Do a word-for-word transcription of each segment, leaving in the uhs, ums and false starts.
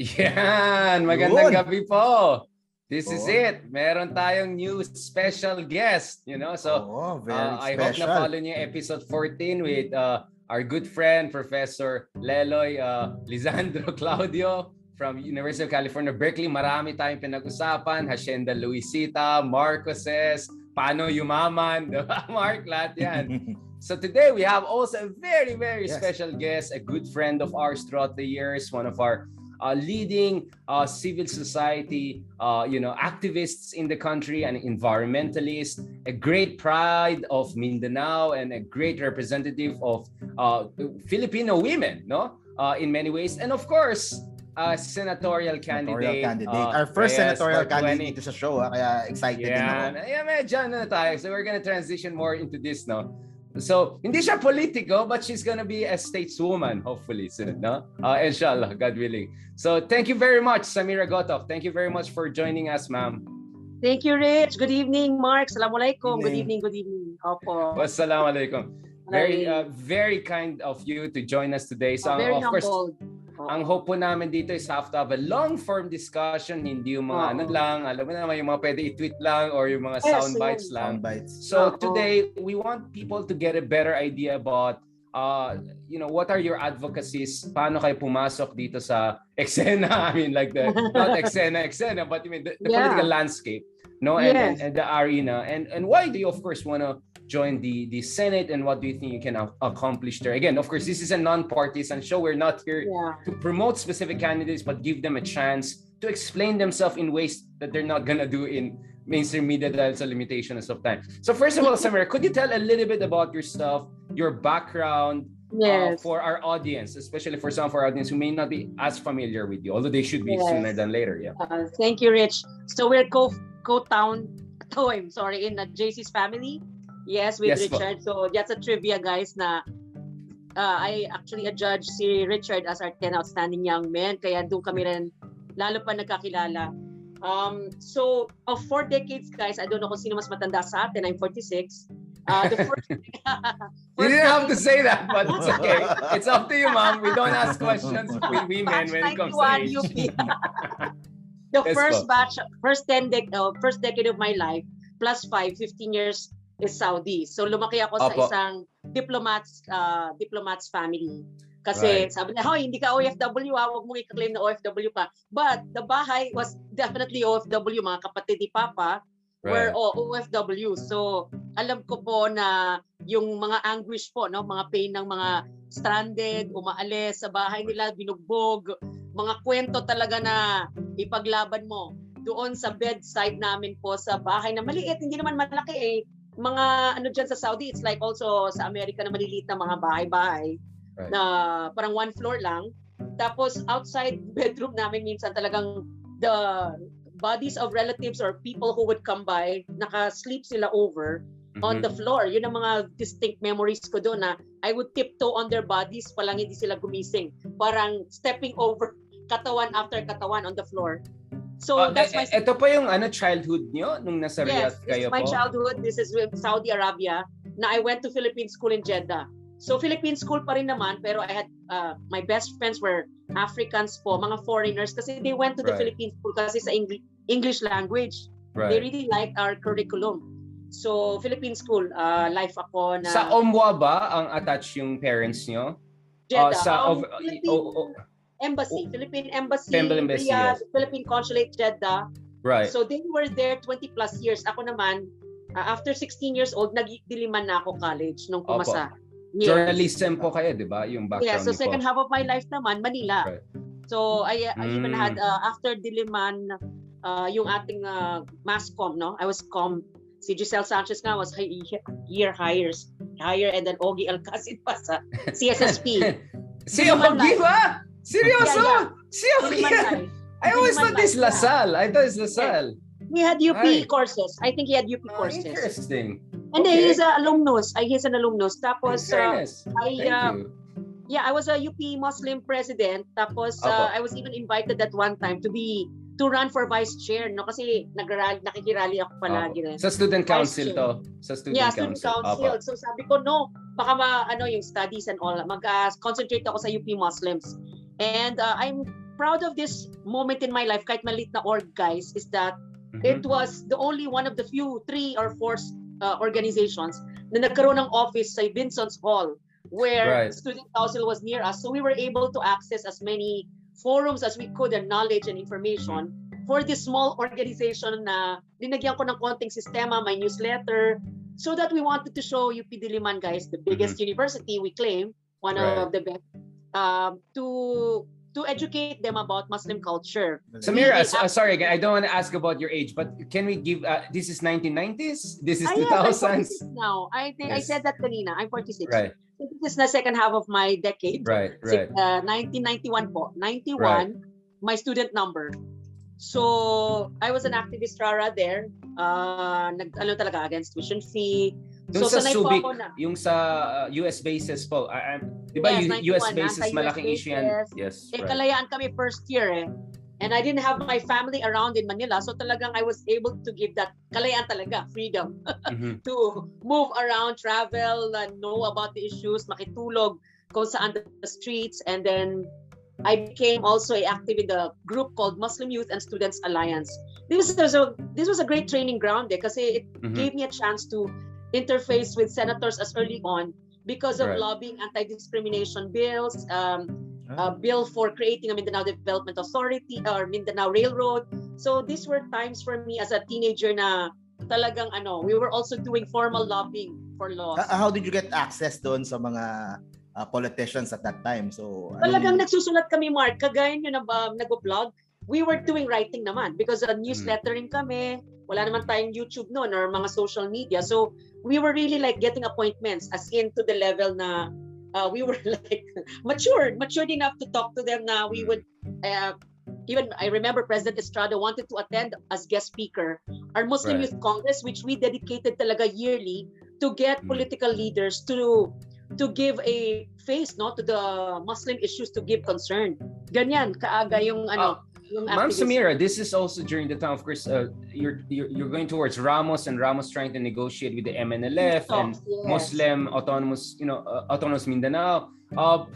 Yan! Magandang Good. gabi po! This oh. is it. Meron tayong new special guest, you know. So oh, uh, I hope na follow niyo episode fourteen with uh, our good friend Professor Leloy uh, Lisandro Claudio from University of California, Berkeley. Marami tayong pinag-usapan, Hacienda Luisita, Marcoses, paano yumaman, diba? Mark, lahat yan. So today we have also a very very yes. special guest, a good friend of ours throughout the years, one of our Uh, leading uh, civil society, uh, you know, activists in the country and environmentalists, a great pride of Mindanao and a great representative of uh, Filipino women, no, uh, in many ways, and of course, a senatorial, senatorial candidate. candidate. Uh, Our first yes, senatorial candidate dito sa show, ah, kaya excited yeah. din ako. Yeah, medyo na tayo. So we're gonna transition more into this, no. So, hindi siya politiko, but she's gonna be a stateswoman, hopefully soon, no? Uh, inshallah, God willing. So, thank you very much, Samira Gutoc. Thank you very much for joining us, ma'am. Thank you, Rich. Good evening, Mark. Assalamualaikum. Good evening, good evening. Opo. Wassalamualaikum. Very, uh, very kind of you to join us today. So, oh, very ang, of course, oh. ang hope po namin dito is have to have a long-form discussion, hindi yung mga oh. ano lang, alam mo naman, yung mga pwede i-tweet lang or yung mga yes, sound bites yes. lang. Sound bites. So, oh. today, we want people to get a better idea about, uh, you know, what are your advocacies? Paano kayo pumasok dito sa eksena? I mean, like, the not eksena, eksena, but I mean, the, the yeah. political landscape, no? And, yes. and, and the arena. And, and why do you, of course, want to join the the Senate, and what do you think you can a- accomplish there? Again, of course, this is a non-partisan show. We're not here yeah. to promote specific candidates, but give them a chance to explain themselves in ways that they're not gonna do in mainstream media dahil sa limitations of time. So first of all, Samira, could you tell a little bit about yourself, your background, yes. uh, for our audience, especially for some of our audience who may not be as familiar with you, although they should be yes. sooner than later. Yeah. Uh, thank you, Rich. So we're co co town co I'm sorry in the J C's family. Yes, with yes, Richard. So that's a trivia, guys, na uh, I actually adjudge si Richard as our ten outstanding young men. Kaya doon kami rin lalo pa nagkakilala. Um, so, of four decades, guys, I don't know kung sino mas matanda sa atin. I'm forty-six. Uh, the first, first you didn't have to say that, but it's okay. It's up to you, ma'am. We don't ask questions with women when it comes to age. The yes, first batch, first, ten dec- uh, first decade of my life, plus five, fifteen years is Saudi. So lumaki ako Opo. sa isang diplomats uh, diplomats family. Kasi right. sabi na, hoy, hindi ka O F W ha, huwag mong i-claim na O F W ka. But the bahay was definitely O F W. Mga kapatid ni Papa right. were oh, O F W. So alam ko po na yung mga anguish po, no, mga pain ng mga stranded, umaalis sa bahay nila, binugbog, mga kwento talaga na ipaglaban mo. Doon sa bedside namin po sa bahay na maliit, hindi naman malaki eh. Mga ano dyan sa Saudi, it's like also sa Amerika na maliliit na mga bahay-bahay right. na parang one floor lang. Tapos outside bedroom namin minsan talagang the bodies of relatives or people who would come by, naka-sleep sila over mm-hmm. on the floor. Yun ang mga distinct memories ko doon na I would tiptoe on their bodies palang hindi sila gumising. Parang stepping over katawan after katawan on the floor. So uh, that's my... Ito po yung ano, childhood niyo nung nasa Riyadh yes, kayo po? Yes, my childhood. This is with Saudi Arabia na I went to Philippine school in Jeddah. So Philippine school pa rin naman pero I had uh, my best friends were Africans po, mga foreigners kasi they went to the right. Philippine school kasi sa English, English language. Right. They really liked our curriculum. So Philippine school, uh, life ako na... Sa Omwa ba ang attached yung parents niyo? Jeddah. Uh, sa um, of, Philippine... Oh, oh. Embassy, oh, Philippine Embassy, Embassy Riyadh, yes. Philippine Consulate, Jeddah. Right. So they were there twenty plus years. Ako naman, uh, after sixteen years old, nag-Diliman na ako college nung pumasa. Yes. Journalism po kayo, di ba? Yung background. Yeah, so second po. half of my life naman, Manila. Right. So I, I mm. even had, uh, after Diliman, uh, yung ating uh, mass comm, no? I was comm. Si Giselle Sanchez nga was high, year hires, higher, and then Ogie Alcacid pa sa C S S P. Si Ogie ba? Seryoso? Yeah, yeah. Seriously? Yeah. I always thought this Lasal. I thought it's Lasal. He had U P Ay. courses. I think he had U P oh, courses. Interesting. And okay. he's an alumnus. He's an alumnus. Tapos, uh, I, uh, yeah, I was a U P Muslim president. Tapos, uh, I was even invited at one time to be to run for vice chair, no? Kasi nagrarally, nakikirally ako palagi rin. Sa student council to? Sa student yeah, council. Student council. Opo. So sabi ko, no, baka ma, ano, yung studies and all, mag-concentrate uh, ako sa U P Muslims. And uh, I'm proud of this moment in my life, kahit maliit na org, guys, is that mm-hmm. it was the only one of the few three or four uh, organizations na nagkaroon ng office sa Vincent's Hall where right. Student Council was near us. So we were able to access as many forums as we could and knowledge and information mm-hmm. for this small organization na linagyan ko ng konting sistema, my newsletter, so that we wanted to show U P Diliman, guys, the biggest mm-hmm. university we claim, one right. of the best, um, to... to educate them about Muslim culture. Samira, so, uh, sorry, I don't want to ask about your age, but can we give, uh, this is nineteen nineties? This is I two thousands? Am, now. I think yes. I said that kanina. I'm forty-six. Right. So this is the second half of my decade. Right, right. Uh, nineteen ninety-one po. ninety-one, right. My student number. So, I was an activist rara there. Uh, nag, ano talaga, against tuition fee. Yung so, sa Subic, yung sa uh, U S bases po. I, di ba yes, U, U S bases, malaking U S bases. Issue yan. Yes, eh, right. Kalayaan kami first year eh. And I didn't have my family around in Manila. So talagang I was able to give that kalayaan talaga, freedom. Mm-hmm. To move around, travel, uh, know about the issues, makitulog kung saan the streets. And then I became also active in the group called Muslim Youth and Students Alliance. This was a, this was a great training ground eh, kasi it mm-hmm. gave me a chance to interface with senators as early on because of right. lobbying anti-discrimination bills, um, a bill for creating a Mindanao Development Authority or Mindanao Railroad. So these were times for me as a teenager na talagang ano, we were also doing formal lobbying for laws. How did you get access doon sa mga uh, politicians at that time? So talagang anong... nagsusulat kami, Mark. Kagaya nyo na ba nag-vlog? We were doing writing naman because uh, newslettering kami. Wala naman tayong YouTube noon or mga social media. So we were really like getting appointments as in to the level na uh, we were like matured, matured enough to talk to them na we would, uh, even I remember President Estrada wanted to attend as guest speaker our Muslim right. Youth Congress, which we dedicated talaga yearly to get mm-hmm. political leaders to to give a face no to the Muslim issues, to give concern. Ganyan, kaaga yung ano. Oh. Ma'am Samira, this is also during the time, of course, uh, you're, you're you're going towards Ramos and Ramos trying to negotiate with the M N L F and yes. Muslim autonomous, you know, uh, autonomous Mindanao. Uh,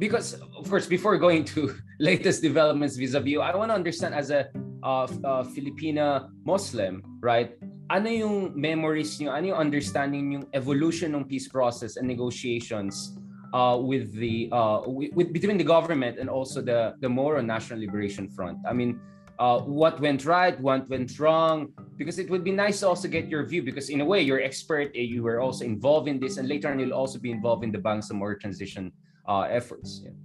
because, of course, before going to latest developments vis-a-vis, I want to understand as a uh, uh, Filipina Muslim, right? Ano yung memories niyo? Ano yung understanding yung evolution ng peace process and negotiations? Uh, with the uh, with, with between the government and also the the Moro National Liberation Front. I mean, uh, what went right, what went wrong? Because it would be nice to also get your view. Because in a way, you're expert. You were also involved in this, and later on, you'll also be involved in the Bangsamoro transition uh, efforts. Yeah.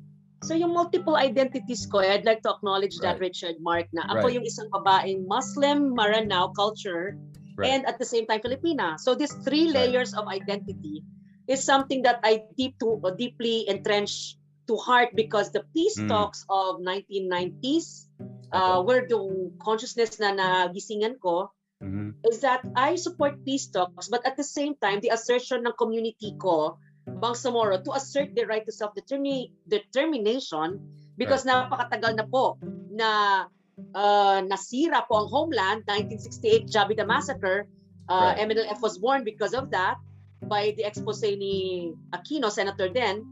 So, yung multiple identities ko, I'd like to acknowledge that, right. Richard, Mark, na ako right. yung isang babaeng Muslim Maranao culture, right. and at the same time Filipina. So these three layers right. of identity is something that I deep to, uh, deeply entrenched to heart because the peace mm. talks of nineteen nineties uh, okay. where the consciousness na nagisingan ko mm-hmm. is that I support peace talks but at the same time the assertion ng community ko Bangsamoro to assert their right to self-determination because right. napakatagal na po na uh, nasira po ang homeland, nineteen sixty-eight Jabidah massacre, uh, right. M N L F was born because of that by the expose ni Aquino, Senator then.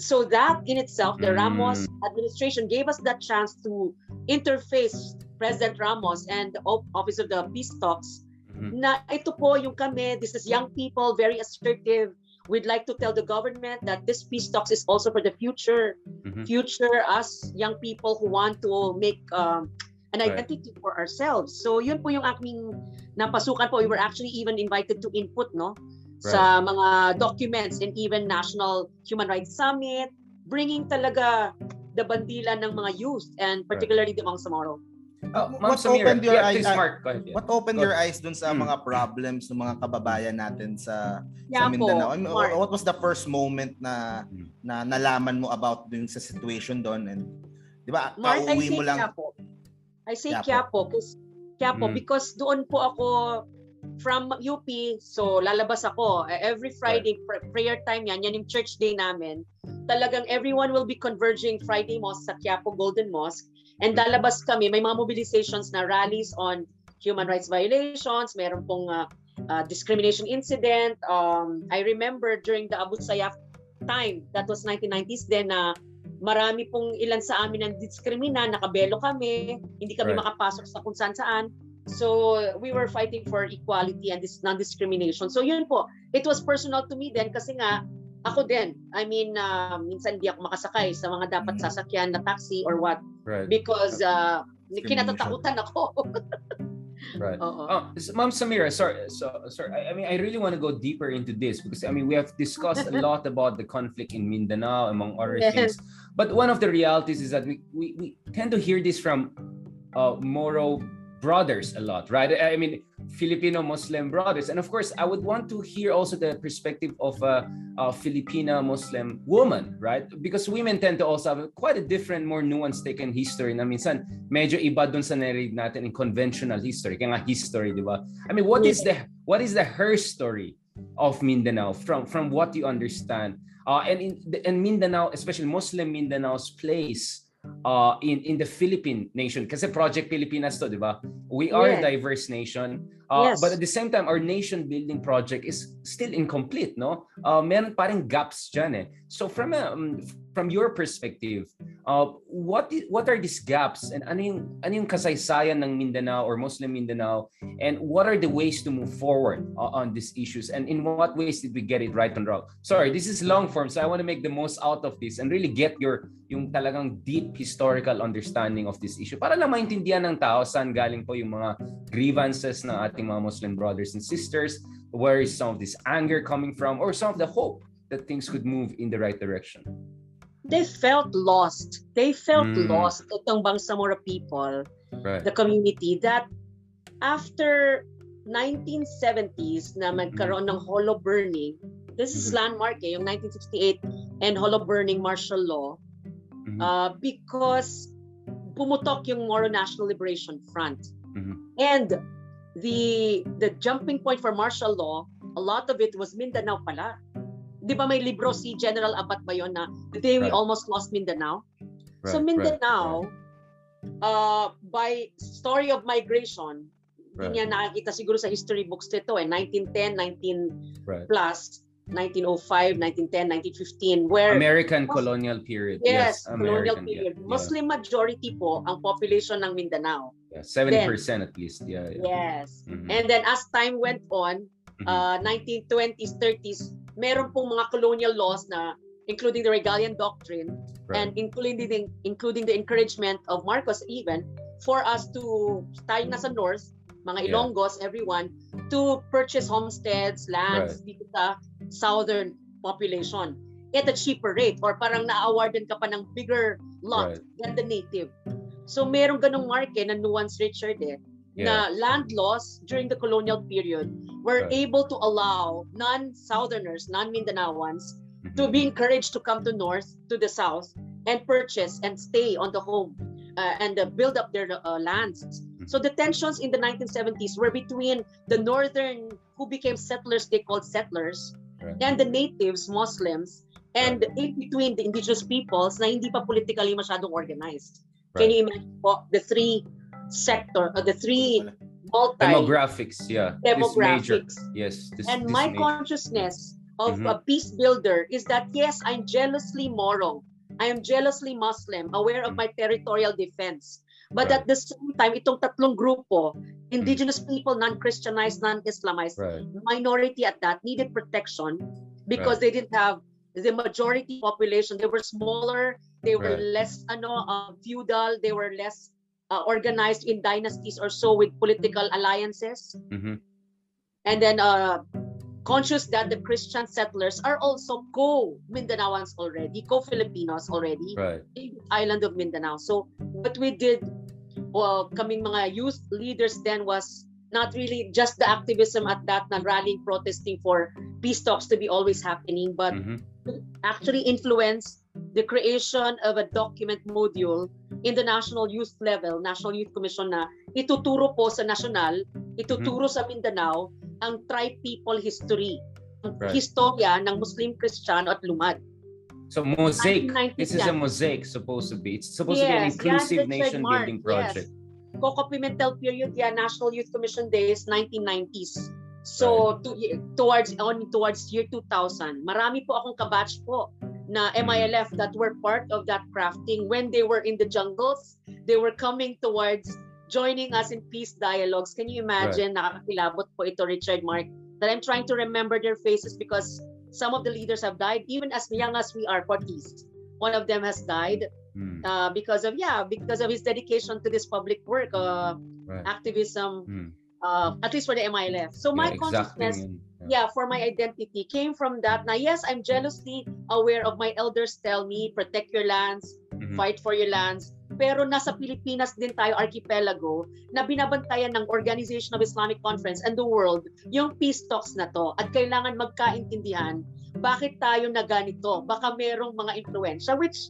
So that in itself, the mm. Ramos administration gave us that chance to interface President Ramos and the Office of the Peace Talks mm. na ito po yung kami, this is young people, very assertive. We'd like to tell the government that this Peace Talks is also for the future. Mm-hmm. Future us, young people who want to make um, an identity right. for ourselves. So yun po yung aming napasukan po. We were actually even invited to input no right. sa mga documents and even National Human Rights Summit, bringing talaga the bandila ng mga youth and particularly right. the Bangsamoro. Uh, what, Samira, opened your yeah, eyes, Mark, ahead, yeah. what opened your eyes dun sa hmm. mga problems ng mga kababayan natin sa, yeah, sa Mindanao? I mean, what was the first moment na, na nalaman mo about dun sa situation dun? And, di ba, pauwi mo lang... I say Quiapo, Quiapo mm. because doon po ako from U P, so lalabas ako. Every Friday, right. prayer time yan, yan yung church day namin. Talagang everyone will be converging Friday Mosque sa Quiapo Golden Mosque. And lalabas kami, may mga mobilizations na rallies on human rights violations, meron pong uh, uh, discrimination incident. Um, I remember during the Abu Sayyaf time, that was nineteen nineties then, uh, marami pong ilan sa amin ang diskrimina, nakabelo kami, hindi kami right. makapasok sa kung saan-saan. So we were fighting for equality and this non-discrimination. So yun po, it was personal to me then kasi nga, ako din, I mean, uh, minsan di ako makasakay sa mga dapat sasakyan na taxi or what. Right. Because uh, kinatatakutan ako. Right. Uh-oh. Oh, Ma'am Samira, sorry, so, sorry. I, I mean, I really want to go deeper into this because, I mean, we have discussed a lot about the conflict in Mindanao, among other yes. things. But one of the realities is that we, we, we tend to hear this from uh, Moro brothers a lot, right? I mean, Filipino Muslim brothers. And of course, I would want to hear also the perspective of a, a Filipina Muslim woman, right? Because women tend to also have quite a different, more nuanced taken history. Na minsan, medyo iba dun sa narinig natin in conventional history. Kaya nga history, di ba? I mean, what is the what is the her story of Mindanao from from what you understand? Uh, and in and Mindanao, especially Muslim Mindanao's place Uh, in in the Philippine nation, kasi Project Pilipinas to, di ba? We are yeah. a diverse nation, uh, yes. but at the same time, our nation building project is still incomplete, no? Uh, meron parang gaps dyan, eh. So from um, from your perspective, uh, what what are these gaps and ano yung ano yung kasaysayan ng Mindanao or Muslim Mindanao, and what are the ways to move forward uh, on these issues, and in what ways did we get it right and wrong? Sorry, this is long form, so I want to make the most out of this and really get your yung talagang deep historical understanding of this issue para lang maintindihan ng tao saan galing po yung mga grievances ng ating mga Muslim brothers and sisters, where is some of this anger coming from, or some of the hope that things could move in the right direction. They felt lost. They felt mm. lost, itong Bangsamoro people, right. the community, that after nineteen seventies na magkaroon ng holo burning, this is landmark eh, yung nineteen sixty-eight and holo burning martial law, mm-hmm. uh, because pumutok yung Moro National Liberation Front. Mm-hmm. And the the jumping point for martial law, a lot of it was Mindanao pala. Di ba may libro si General Abat ba yun na The Day We right. Almost Lost Mindanao? Right, so Mindanao, right, right. Uh, by story of migration, right. hindi niya nakakita siguro sa history books nito eh, nineteen ten, nineteen right. plus, nineteen oh five, nineteen ten, nineteen fifteen, where... American Muslim, colonial period. Yes, yes colonial American, period. Yeah. Muslim majority po ang population ng Mindanao. Yeah, seventy percent then, at least. Yeah, yeah. Yes. Mm-hmm. And then as time went on, uh, nineteen twenties, thirties, meron pong mga colonial laws na including the Regalian Doctrine right. and including the, including the encouragement of Marcos even for us to, tayo na sa North, mga Ilonggos, yeah. everyone, to purchase homesteads, lands, right. dito sa southern population at a cheaper rate or parang na-awardan ka pa ng bigger lot right. than the native. So meron ganong market na nuance, Richard, eh, yeah. na land laws during the colonial period were right. able to allow non-Southerners, non-Mindanaoans, mm-hmm. to be encouraged to come to North, to the South, and purchase and stay on the home uh, and uh, build up their uh, lands. Mm-hmm. So the tensions in the nineteen seventies were between the Northern, who became settlers, they called settlers, right. and the natives, Muslims, and right. in between the indigenous peoples na hindi pa politically masyadong organized. Right. Can you imagine po, the three sector, or the three... Multi, demographics, yeah. Demographics. This major, yes. This, and this my major. Consciousness of mm-hmm. a peace builder is that, yes, I'm jealously Moro. I am jealously Muslim, aware of mm-hmm. my territorial defense. But right. at the same time, itong tatlong grupo, indigenous mm-hmm. people, non-Christianized, non-Islamized, right. minority at that, needed protection because right. they didn't have the majority population. They were smaller, they were right. less ano, uh, feudal, they were less... Uh, organized in dynasties or so with political alliances. Mm-hmm. And then uh, conscious that the Christian settlers are also co-Mindanaoans already, co-Filipinos already right. in the island of Mindanao. So what we did, well, kaming mga youth leaders then was not really just the activism at that, na rallying, protesting for peace talks to be always happening, but mm-hmm. actually influence the creation of a document module in the national youth level, National Youth Commission, na ituturo po sa national, ituturo mm-hmm. sa Mindanao ang tri-people history, ang right. historia ng Muslim, Kristiyano at Lumad. So mosaic, this is a mosaic supposed to be. It's supposed yes, to be an inclusive nation-building project. Yes. Coco Pimentel period, yeah, National Youth Commission days, nineteen nineties. So right. to, towards on towards year two thousand, marami po akong kabatch po na M I L F that were part of that crafting when they were in the jungles. They were coming towards joining us in peace dialogues. Can you imagine? Right. Nakakilabot po ito, Richard, Mark, that I'm trying to remember their faces because some of the leaders have died, even as young as we are, forties. One of them has died mm. uh, because of, yeah, because of his dedication to this public work, uh, right. activism, mm. uh, at least for the M I L F. So my yeah, exactly. consciousness, yeah, for my identity came from that. Now, yes, I'm jealously aware of my elders tell me, protect your lands, mm-hmm. fight for your lands. Pero nasa Pilipinas din tayo, archipelago, na binabantayan ng Organization of Islamic Conference and the world yung peace talks na to. At kailangan magkaintindihan bakit tayo na ganito. Baka merong mga impluensya, which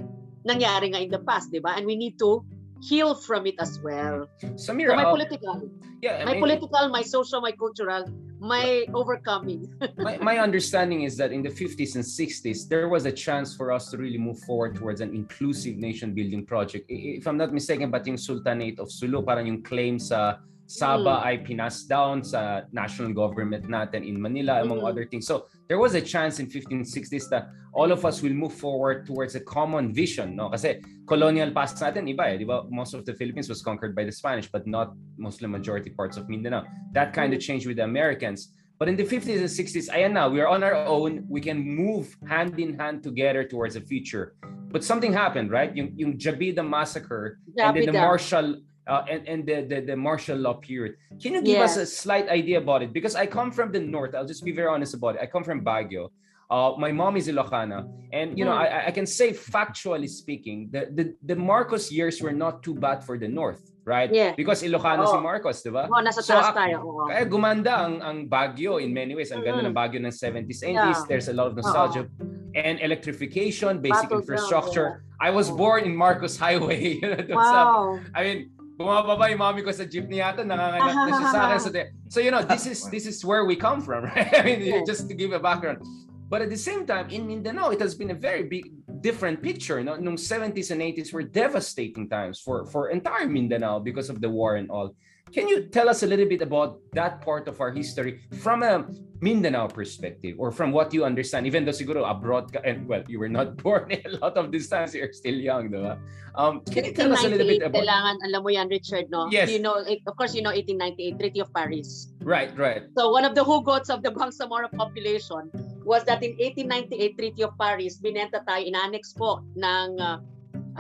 nangyari nga in the past, di ba? And we need to heal from it as well. Samira, so my political, yeah, I mean, my political, my social, my cultural, my overcoming. my, my understanding is that in the fifties and sixties, there was a chance for us to really move forward towards an inclusive nation-building project. If I'm not mistaken, but yung Sultanate of Sulu, parang yung claim sa Sabah mm. ay pinas down sa national government natin in Manila, among mm. other things. So there was a chance in fifteen sixties that all of us will move forward towards a common vision. No? Kasi colonial past natin, iba eh. Diba? Most of the Philippines was conquered by the Spanish, but not Muslim majority parts of Mindanao. That kind of changed with the Americans. But in the fifties and sixties, ayan na, we are on our own. We can move hand in hand together towards a future. But something happened, right? Yung, yung Jabidah massacre, Jabidah. And then the martial... Uh, and and the, the, the martial law period. Can you give yes. us a slight idea about it? Because I come from the north. I'll just be very honest about it. I come from Baguio. Uh, my mom is Ilocana. And, you mm. know, I, I can say factually speaking, the, the, the Marcos years were not too bad for the north, right? Yeah. Because Ilocano oh. si Marcos, di ba? Oh, nasa so, taas tayo. Oh. Kaya gumanda ang, ang Baguio in many ways. Ang ganda mm. ng Baguio ng seventies, eighties. Yeah. There's a lot of nostalgia. Oh. And electrification, basic Battle infrastructure. Down, yeah. I was oh. born in Marcos Highway. Wow. I mean, bumababa yung mami ko sa jeepney yata, nanganganak na siya sa akin. So, so, you know, this is this is where we come from, right? I mean, yes. just to give a background. But at the same time, in Mindanao, it has been a very big, different picture. No? Nung seventies and eighties were devastating times for, for entire Mindanao because of the war and all. Can you tell us a little bit about that part of our history from a Mindanao perspective or from what you understand, even though siguro abroad, ka, and well, you were not born a lot of these times, you're still young, diba? Um, can you tell us a little bit about... Kailangan, alam mo yan, Richard, no? Yes. You know, of course, you know eighteen ninety-eight, Treaty of Paris. Right, right. So one of the hugots of the Bangsamoro population was that in eighteen ninety-eight, Treaty of Paris, binenta tayo, in-annex po ng... Uh,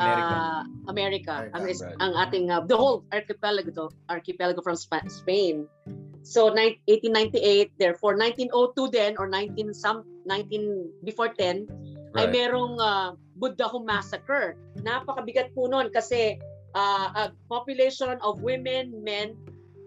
Uh, America, America. America. Right. Ang ating uh, the whole archipelago, archipelago from Spain. So eighteen ninety-eight, therefore nineteen oh two then or nineteen some nineteen before ten, right. ay merong uh, Budaho massacre. Napakabigat po noon kasi uh, a population of women, men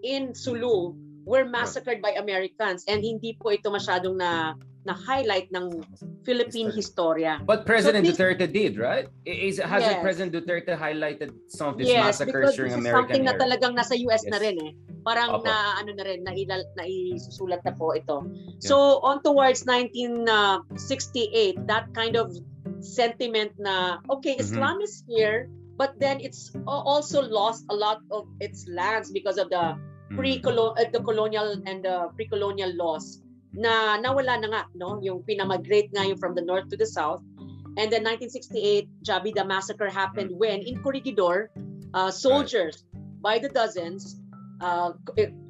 in Sulu were massacred right. by Americans, and hindi po ito masyadong na na highlight ng Philippine historia. But President so this, Duterte did, right? Is, hasn't yes. President Duterte highlighted some of these yes, massacres during American era? Yes, because this is something era. Na talagang nasa U S yes. na rin eh. Parang Opo. na ano na rin, na, ilal, na isusulat na po ito. Yeah. So on towards nineteen sixty-eight, that kind of sentiment na, okay, Islam mm-hmm. is here, but then it's also lost a lot of its lands because of the mm-hmm. pre-colonial uh, the colonial and the pre-colonial laws. Na nawala na nga, no? Yung pinamigrate nga yung from the north to the south. And then nineteen sixty-eight, Jabidah massacre happened when in Corregidor, uh, soldiers by the dozens, uh,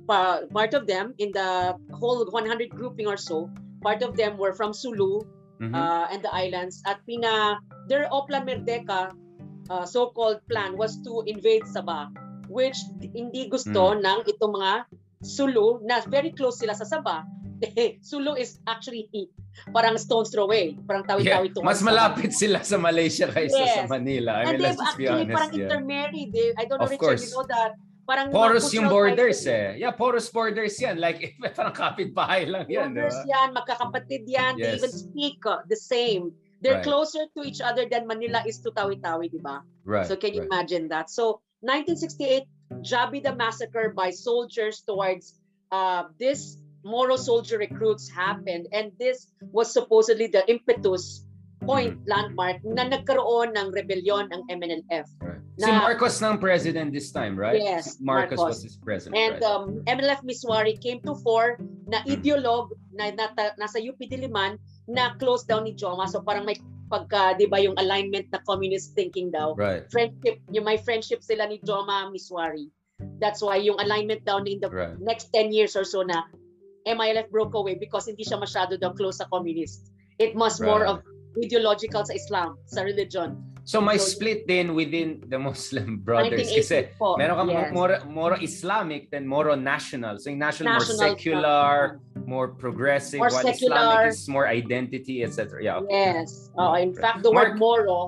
part of them in the whole one hundred grouping or so, part of them were from Sulu mm-hmm. uh, and the islands. At pina, their Oplan Merdeka uh, so-called plan was to invade Sabah, which hindi gusto mm-hmm. ng itong mga Sulu na very close sila sa Sabah. Sulu is actually parang stone's throw away, parang tawi-tawi yeah. Mas malapit sila sa Malaysia kaysa yes. sa Manila. I mean, and let's just be honest. Parang yeah. intermarried. They, I don't know, of Richard, course. You know that. Parang porous yung borders eh. Yeah, porous borders yan. Like, parang kapit-bahay lang yan. Borders diba? Yan, magkakapatid yan. Yes. They even speak uh, the same. They're right. closer to each other than Manila is to Tawi-Tawi, di ba? Right. So can you right. imagine that? So, nineteen sixty-eight, Jabidah massacre by soldiers towards uh, this Moro soldier recruits happened, and this was supposedly the impetus point mm-hmm. landmark na nagkaroon ng rebellion ng M N L F. Right. Na, si Marcos ng president this time, right? Yes, Marcos, Marcos was his president. And right? um, M N L F Misuari came to fore na ideologue mm-hmm. na, na, na nasa U P Diliman na close down ni Joma. So parang may pagka, di ba, yung alignment na communist thinking daw. Right. Friendship, yung may friendship sila ni Joma, Misuari. That's why yung alignment daw in the right. next ten years or so na M I L F broke away because hindi siya masyado daw close sa communist. It must right. more of ideological sa Islam, sa religion. So may so, split din within the Muslim Brothers kasi meron kang yes. more, more Islamic than more national. So yung national, national more secular, Islam. more progressive, more while secular. Islamic is more identity, et cetera. Yeah, okay. Yes. Oh, in fact, the Mark, word Moro,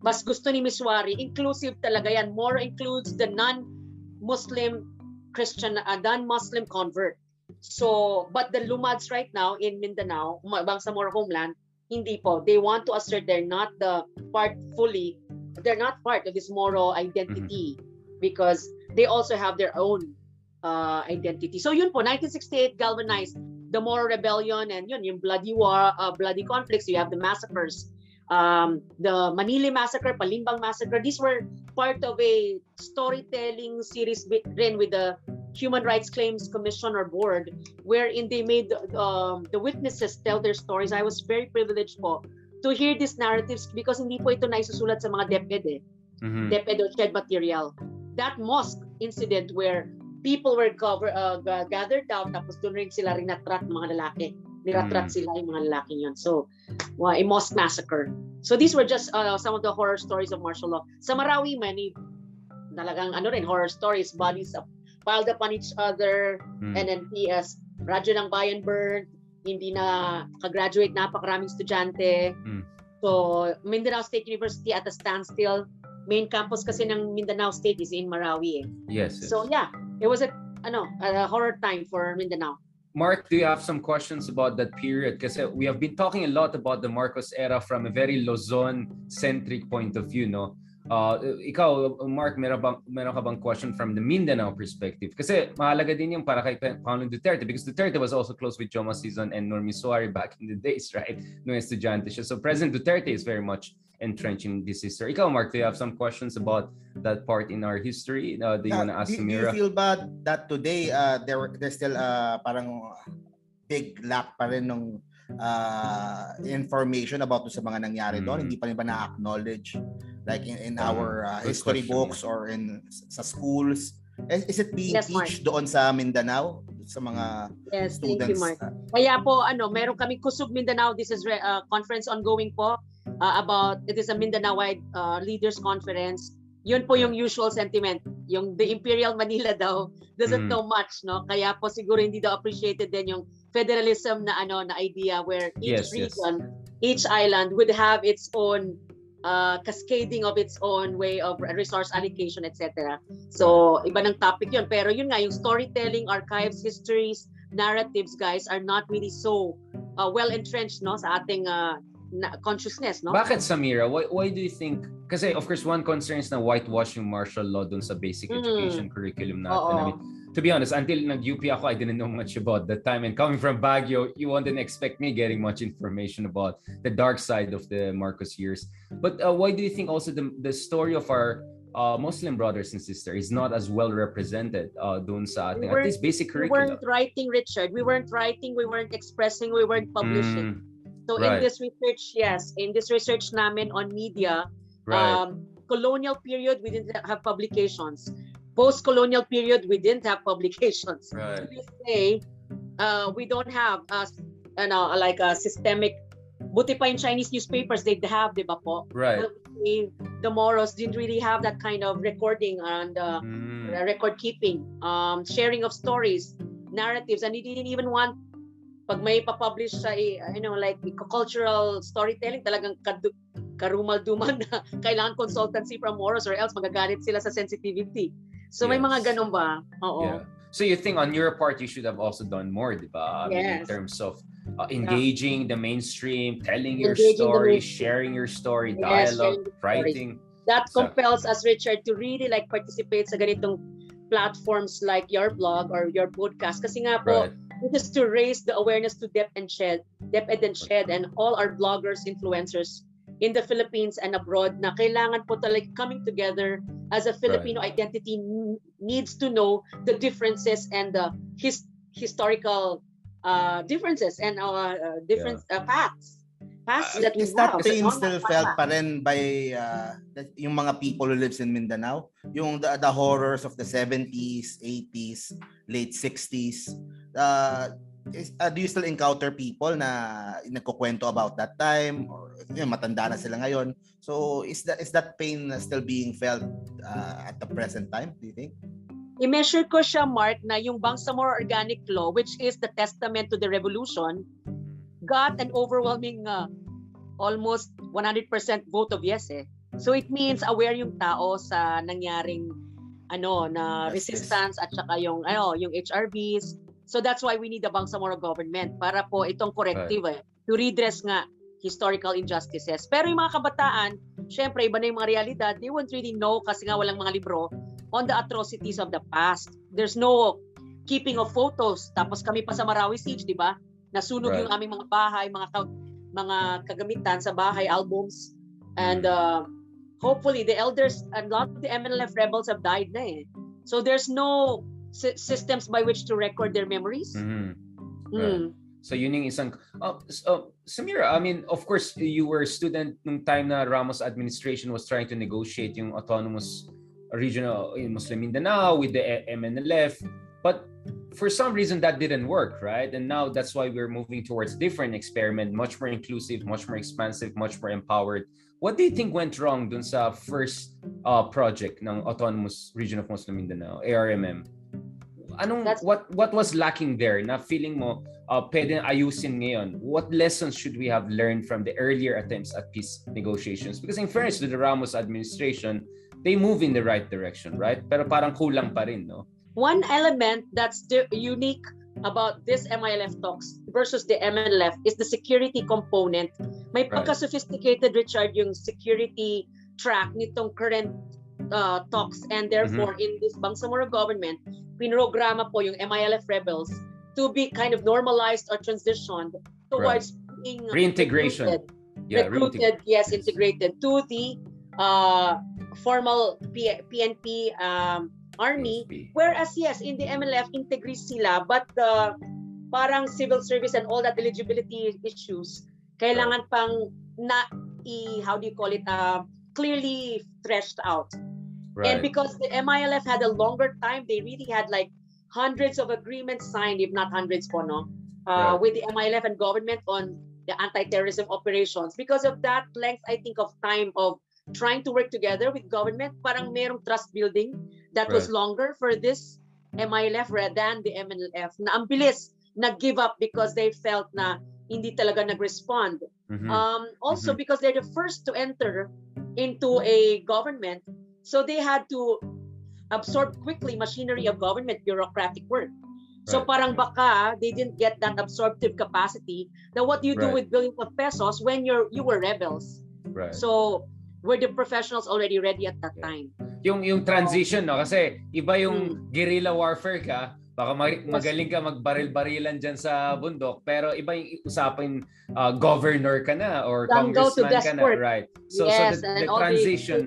mas gusto ni Misuari, inclusive talaga yan. Moro includes the non-Muslim Christian, uh, non-Muslim convert. So, but the Lumads right now in Mindanao, Bangsamoro homeland, hindi po. They want to assert they're not the part fully, they're not part of this Moro identity mm-hmm. because they also have their own uh, identity. So yun po, nineteen sixty-eight galvanized the Moro Rebellion and yun, yung bloody war, uh, bloody conflicts, you have the massacres. Um, the Manili Massacre, Palimbang Massacre, these were part of a storytelling series written with the Human Rights Claims Commission or Board, wherein they made um, the witnesses tell their stories. I was very privileged po to hear these narratives because hindi po ito naisusulat sa mga DepEd eh. Mm-hmm. DepEd or shed material. That mosque incident where people were cover, uh, gathered down tapos doon rin sila rinatrat mga lalaki. Niratrat mm-hmm. sila yung mga lalaki yun. So, well, a mosque massacre. So these were just uh, some of the horror stories of martial law. Sa Marawi, many talagang ano rin, horror stories, bodies of piled upon each other, hmm. and then P S, Radyo ng Bayan burned, hindi na kagraduate, napakaraming estudyante. Hmm. So, Mindanao State University at a standstill. Main campus kasi ng Mindanao State is in Marawi. Eh. Yes, yes. So, yeah, it was a, ano, a horror time for Mindanao. Mark, do you have some questions about that period? Kasi we have been talking a lot about the Marcos era from a very Luzon-centric point of view, no? Uh, ikaw, Mark, meron, bang, meron ka bang question from the Mindanao perspective? Kasi mahalaga din yung para kay Pangulong Duterte because Duterte was also close with Joma Season and Nur Misuari back in the days, right? No estudyante siya. So President Duterte is very much entrenching this history. Ikaw, Mark, do you have some questions about that part in our history? Uh, do you want to ask Samira? Do you feel bad that today uh, there there's still uh, parang big lack pa rin ng uh, information about sa mga nangyari mm-hmm. doon? Hindi pa rin ba na-acknowledge? Like in, in our uh, history question. Books or in sa schools, is, is it being yes, teach doon sa Mindanao sa mga yes, students? Yes, thank you, Mark. Kaya po ano, meron kami Kusog Mindanao. This is a uh, conference ongoing po uh, about it is a Mindanao-wide uh, leaders conference. Yun po yung usual sentiment, yung the Imperial Manila daw doesn't mm. know much, no? Kaya po siguro hindi daw appreciated din yung federalism na ano na idea where each yes, region, yes. each island would have its own Uh, cascading of its own way of resource allocation, et cetera. So, iba ng topic yun. Pero yun nga, yung storytelling, archives, histories, narratives, guys, are not really so uh, well-entrenched no, sa ating uh, consciousness. No? Bakit, Samira? Why, why do you think... Kasi, of course, one concern is na whitewashing martial law dun sa basic mm. education curriculum natin. Oo. I mean, to be honest, until nag-U P ako, I didn't know much about that time. And coming from Baguio, you wouldn't expect me getting much information about the dark side of the Marcos years. But uh, why do you think also the, the story of our uh, Muslim brothers and sisters is not as well represented uh, dun sa ating, we at least basic curriculum? We weren't writing, Richard. We weren't writing, we weren't expressing, we weren't publishing. Mm, so right. in this research, yes, in this research namin on media, right. um, colonial period, we didn't have publications. Post-colonial period, we didn't have publications. Right. To this day, uh, we don't have a, an, uh, like a systemic... Buti pa in Chinese newspapers, they have, di ba po? Right. The, the Moros didn't really have that kind of recording and uh, mm. record keeping, um, sharing of stories, narratives, and they didn't even want, pag may pa-publish sa, you know, like cultural storytelling, talagang kadu- karumal-duman na kailangan consultancy from Moros or else magagalit sila sa sensitivity. So yes. may mga ganun ba? Oo. Yeah. So you think on your part, you should have also done more, di ba? I yes. mean, in terms of uh, engaging yeah. the mainstream, telling your engaging story, sharing your story, yes, dialogue, writing. Story. That so. compels us, Richard, to really like participate sa ganitong platforms like your blog or your podcast. Kasi nga po, right. it is to raise the awareness to DepEd and Shed, DepEd and Shed, and all our bloggers, influencers in the Philippines and abroad na kailangan po talaga coming together as a Filipino right. identity needs to know the differences and the his, historical uh, differences and uh, uh, different yeah. uh, paths. past uh, that we is have. Is that pain still felt pa rin by uh, yung mga people who lives in Mindanao? Yung the, the horrors of the seventies, eighties, late sixties. Uh, is, uh, do you still encounter people na nagkukwento about that time? Or yun, matanda na sila ngayon. So is that, is that pain still being felt uh, at the present time, do you think? I-measure ko siya, Mark, na yung Bangsamoro Organic Law, which is the testament to the revolution, got an overwhelming uh, almost one hundred percent vote of yes eh. So it means aware yung tao sa nangyaring ano na resistance at saka yung ano yung H R Bs. So that's why we need the Bangsamoro government para po itong corrective eh, to redress nga historical injustices. Pero yung mga kabataan, syempre iba na yung mga realidad. They won't really know kasi nga walang mga libro on the atrocities of the past. There's no keeping of photos. Tapos kami pa sa Marawi siege, di ba? Nasunog right. yung aming mga bahay, mga ka- mga kagamitan sa bahay, albums. And uh, hopefully, the elders and a lot of the M N L F rebels have died na eh. So there's no si- systems by which to record their memories. Mm-hmm. Right. Mm. So yun yung isang... Oh, oh, Samira, I mean, of course, you were a student nung time na Ramos administration was trying to negotiate yung autonomous regional in Muslim Mindanao with the M N L F, but for some reason that didn't work, right? And now that's why we're moving towards different experiment, much more inclusive, much more expansive, much more empowered. What do you think went wrong dun sa first uh, project ng Autonomous Region of Muslim Mindanao, A R M M? Anong, what, what was lacking there na feeling mo uh, pwede ayusin ngayon? What lessons should we have learned from the earlier attempts at peace negotiations? Because in fairness to the Ramos administration, they move in the right direction, right? Pero parang kulang pa rin, no? One element that's di- unique about this M I L F talks versus the M N L F is the security component. May right. pagka-sophisticated, Richard, yung security track nitong current uh, talks. And therefore, mm-hmm. in this Bangsamoro government, pinrograma po yung M I L F rebels to be kind of normalized or transitioned towards right. being... Reintegration. Recruited, yeah, recruited, reintegr- yes, integrated to the... Uh, formal P- PNP um, army, P N P. Whereas yes, in the M L F, integris sila, but uh, parang civil service and all that eligibility issues, kailangan pang na, i- how do you call it, uh, clearly threshed out. Right. And because the M I L F had a longer time, they really had like hundreds of agreements signed, if not hundreds po, no? Uh, right. With the M I L F and government on the anti-terrorism operations. Because of that length, I think of time of trying to work together with government, parang merong trust building that right. was longer for this M I L F rather than the M N L F. Na ang bilis nag-give up because they felt na hindi talaga nag-respond. Mm-hmm. Um, also mm-hmm. because they're the first to enter into a government, so they had to absorb quickly machinery of government, bureaucratic work. Right. So parang baka they didn't get that absorptive capacity. Now what do you right. do with billions of pesos when you're you were rebels? Right. So were the professionals already ready at that yeah. time? Yung yung transition, no? Kasi iba yung mm. guerrilla warfare ka, baka mag- magaling ka magbaril-barilan dyan sa bundok, pero iba yung usapin, uh, governor ka na or don't congressman ka na. Right. So, yes, so the, the transition,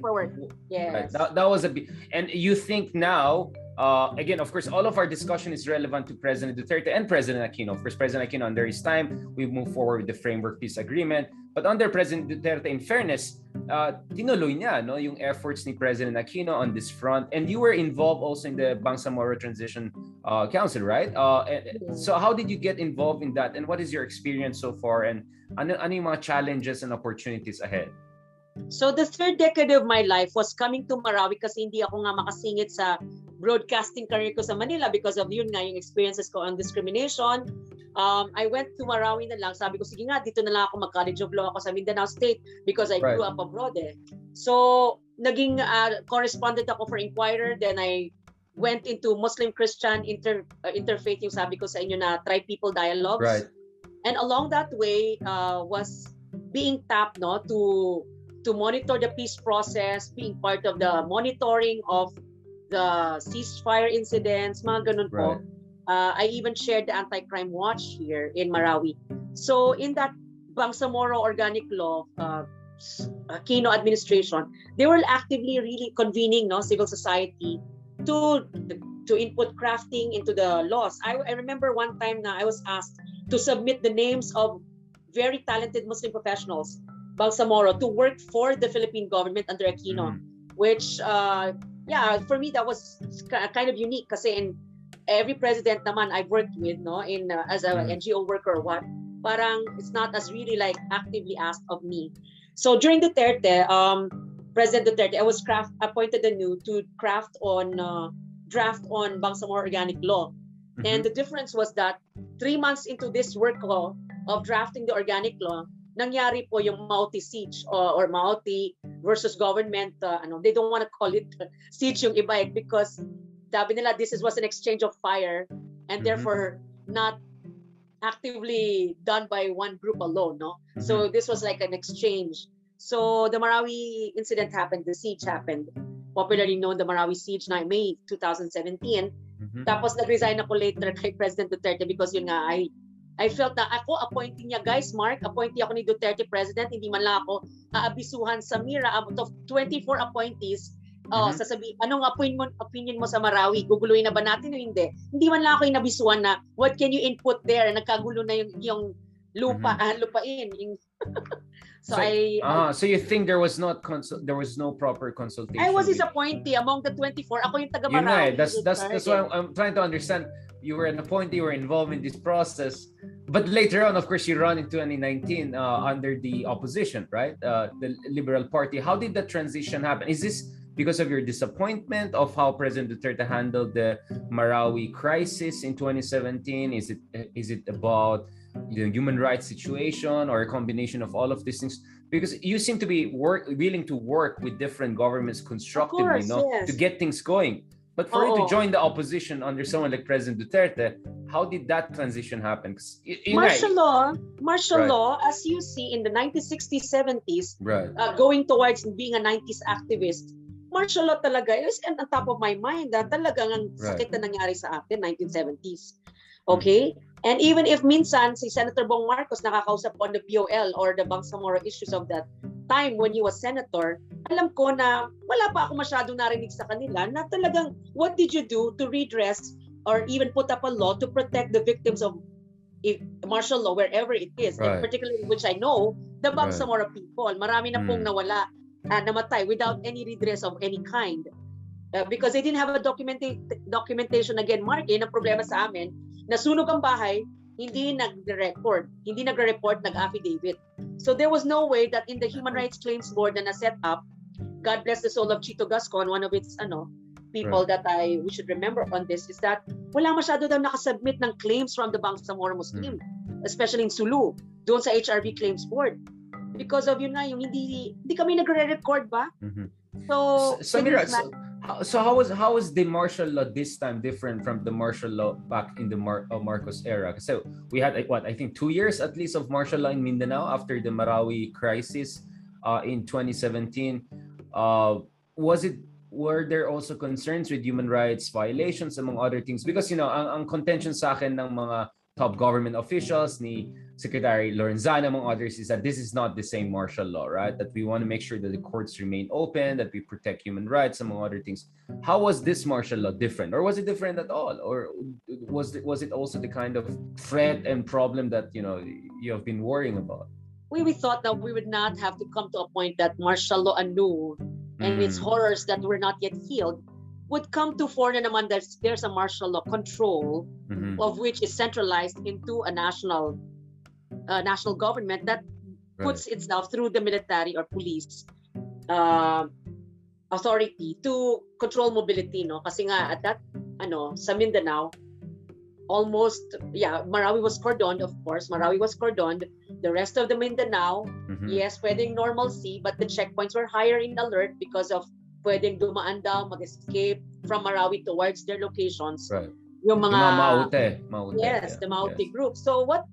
yes. right, that, that was a bit. And you think now, uh, again, of course, all of our discussion is relevant to President Duterte and President Aquino. Of course, President Aquino, under his time, we move forward with the Framework Peace Agreement. But under President Duterte, in fairness, uh, tinuloy niya no, yung efforts ni President Aquino on this front. And you were involved also in the Bangsamoro Transition uh, Council, right? Uh, and, so how did you get involved in that? And what is your experience so far? And ano, ano yung mga challenges and opportunities ahead? So the third decade of my life was coming to Marawi kasi hindi ako nga makasingit sa broadcasting career ko sa Manila because of yun nga yung experiences ko on discrimination. Um, I went to Marawi na lang. Sabi ko, sige nga, dito na lang ako mag-college of law ako sa Mindanao State because I right. grew up abroad eh. So, naging uh, correspondent ako for Inquirer. Then I went into Muslim-Christian inter- uh, interfaith, yung sabi ko sa inyo na tri-people dialogues. Right. And along that way uh, was being tapped no, to to monitor the peace process, being part of the monitoring of the ceasefire incidents, mga ganun right. po. Uh, I even shared the Anti-Crime Watch here in Marawi. So in that Bangsamoro Organic Law, uh, Aquino administration, they were actively really convening no, civil society to to input crafting into the laws. I, I remember one time na I was asked to submit the names of very talented Muslim professionals, Bangsamoro, to work for the Philippine government under Aquino, mm-hmm. which, uh, yeah, for me, that was kind of unique kasi in every president naman I've worked with, no, in uh, as an mm-hmm. N G O worker or what, parang it's not as really like actively asked of me. So during Duterte, um, President Duterte, I was craft, appointed anew to craft on, uh, draft on Bangsamoro Organic Law. Mm-hmm. And the difference was that three months into this work law of drafting the organic law, nangyari po yung Maute siege or, or Maute versus government. Uh, ano, they don't want to call it siege yung iba because sabi nila this is, was an exchange of fire and mm-hmm. therefore not actively done by one group alone. No? Mm-hmm. So this was like an exchange. So the Marawi incident happened, the siege happened, popularly known the Marawi siege na May twenty seventeen. Mm-hmm. Tapos nag-resign ako later kay President Duterte because yun nga, I, I felt na ako, appointee niya guys, Mark, appointee ako ni Duterte President, hindi man lang ako aabisuhan. Samira, out of twenty-four appointees, uh, mm-hmm. sasabihin, anong opinion, opinion mo sa Marawi? Guguluhin na ba natin o hindi? Hindi man lang ako inabisuhan na, what can you input there? Nagkagulo na yung, yung lupa, mm-hmm. ah, lupain. Yung So, so I, ah, I so you think there was not consul- there was no proper consultation? I was disappointed among the twenty-four. Ako yung taga-Marawi. Yun that's that's that's why I'm, I'm trying to understand. You were an appointee, you were involved in this process, but later on, of course, you ran in twenty nineteen uh, under the opposition, right? Uh, the Liberal Party. How did that transition happen? Is this because of your disappointment of how President Duterte handled the Marawi crisis in twenty seventeen? Is it is it about the human rights situation or a combination of all of these things? Because you seem to be work, willing to work with different governments constructively, course, no? Yes. To get things going. But for oh. you to join the opposition under someone like President Duterte, how did that transition happen? Martial right. law, martial right. law, as you see in the nineteen sixties, seventies, right. uh, going towards being a nineties activist, martial law talaga is on top of my mind. That talagang ang sakit na nangyari sa atin, nineteen seventies. Okay? Mm-hmm. And even if minsan si Senator Bong Marcos nakakausap on the B O L or the Bangsamoro issues of that time when he was senator, alam ko na wala pa ako masyadong narinig sa kanila na talagang what did you do to redress or even put up a law to protect the victims of martial law wherever it is, right. and particularly which I know, the Bangsamoro right. people. Marami na pong mm. nawala, uh, namatay without any redress of any kind. Uh, because they didn't have a documenta- documentation again, Mark, yun ang problema sa amin. Nasunog ang bahay, hindi nag-record, hindi nag-report, nag-affidavit. So there was no way that in the Human Rights Claims Board na na-set up, God bless the soul of Chito Gascon, one of its ano people right. that I we should remember on this is that wala masyado daw nakasubmit ng claims from the Bangsamoro Muslim, hmm. especially in Sulu, doon sa H R B Claims Board. Because of yun na, yung hindi, hindi kami nagre-record ba? Mm-hmm. So, so, Samira, so, so how was how was the martial law this time different from the martial law back in the Mar- uh, Marcos era? So we had like, what I think two years at least of martial law in Mindanao after the Marawi crisis uh, in twenty seventeen. Uh, was it were there also concerns with human rights violations among other things? Because you know, ang, ang contention sa akin ng mga top government officials ni Secretary Lorenzana, among others, is that this is not the same martial law, right? That we want to make sure that the courts remain open, that we protect human rights, among other things. How was this martial law different? Or was it different at all? Or was it, was it also the kind of threat and problem that, you know, you have been worrying about? We, we thought that we would not have to come to a point that martial law anew and mm. its horrors that were not yet healed would come to fore na naman that there's a martial law control mm-hmm. of which is centralized into a national Uh, national government that puts right. itself through the military or police uh, authority to control mobility, no? Kasi nga at that, ano, sa Mindanao, almost, yeah, Marawi was cordoned, of course. Marawi was cordoned. The rest of the Mindanao, mm-hmm. yes, pwedeng normalcy, but the checkpoints were higher in alert because of pwedeng dumaan daw, mag-escape from Marawi towards their locations. Right. Yung mga, yung mga Maute, Maute. Yes, yeah. the Maute yes. group. So what,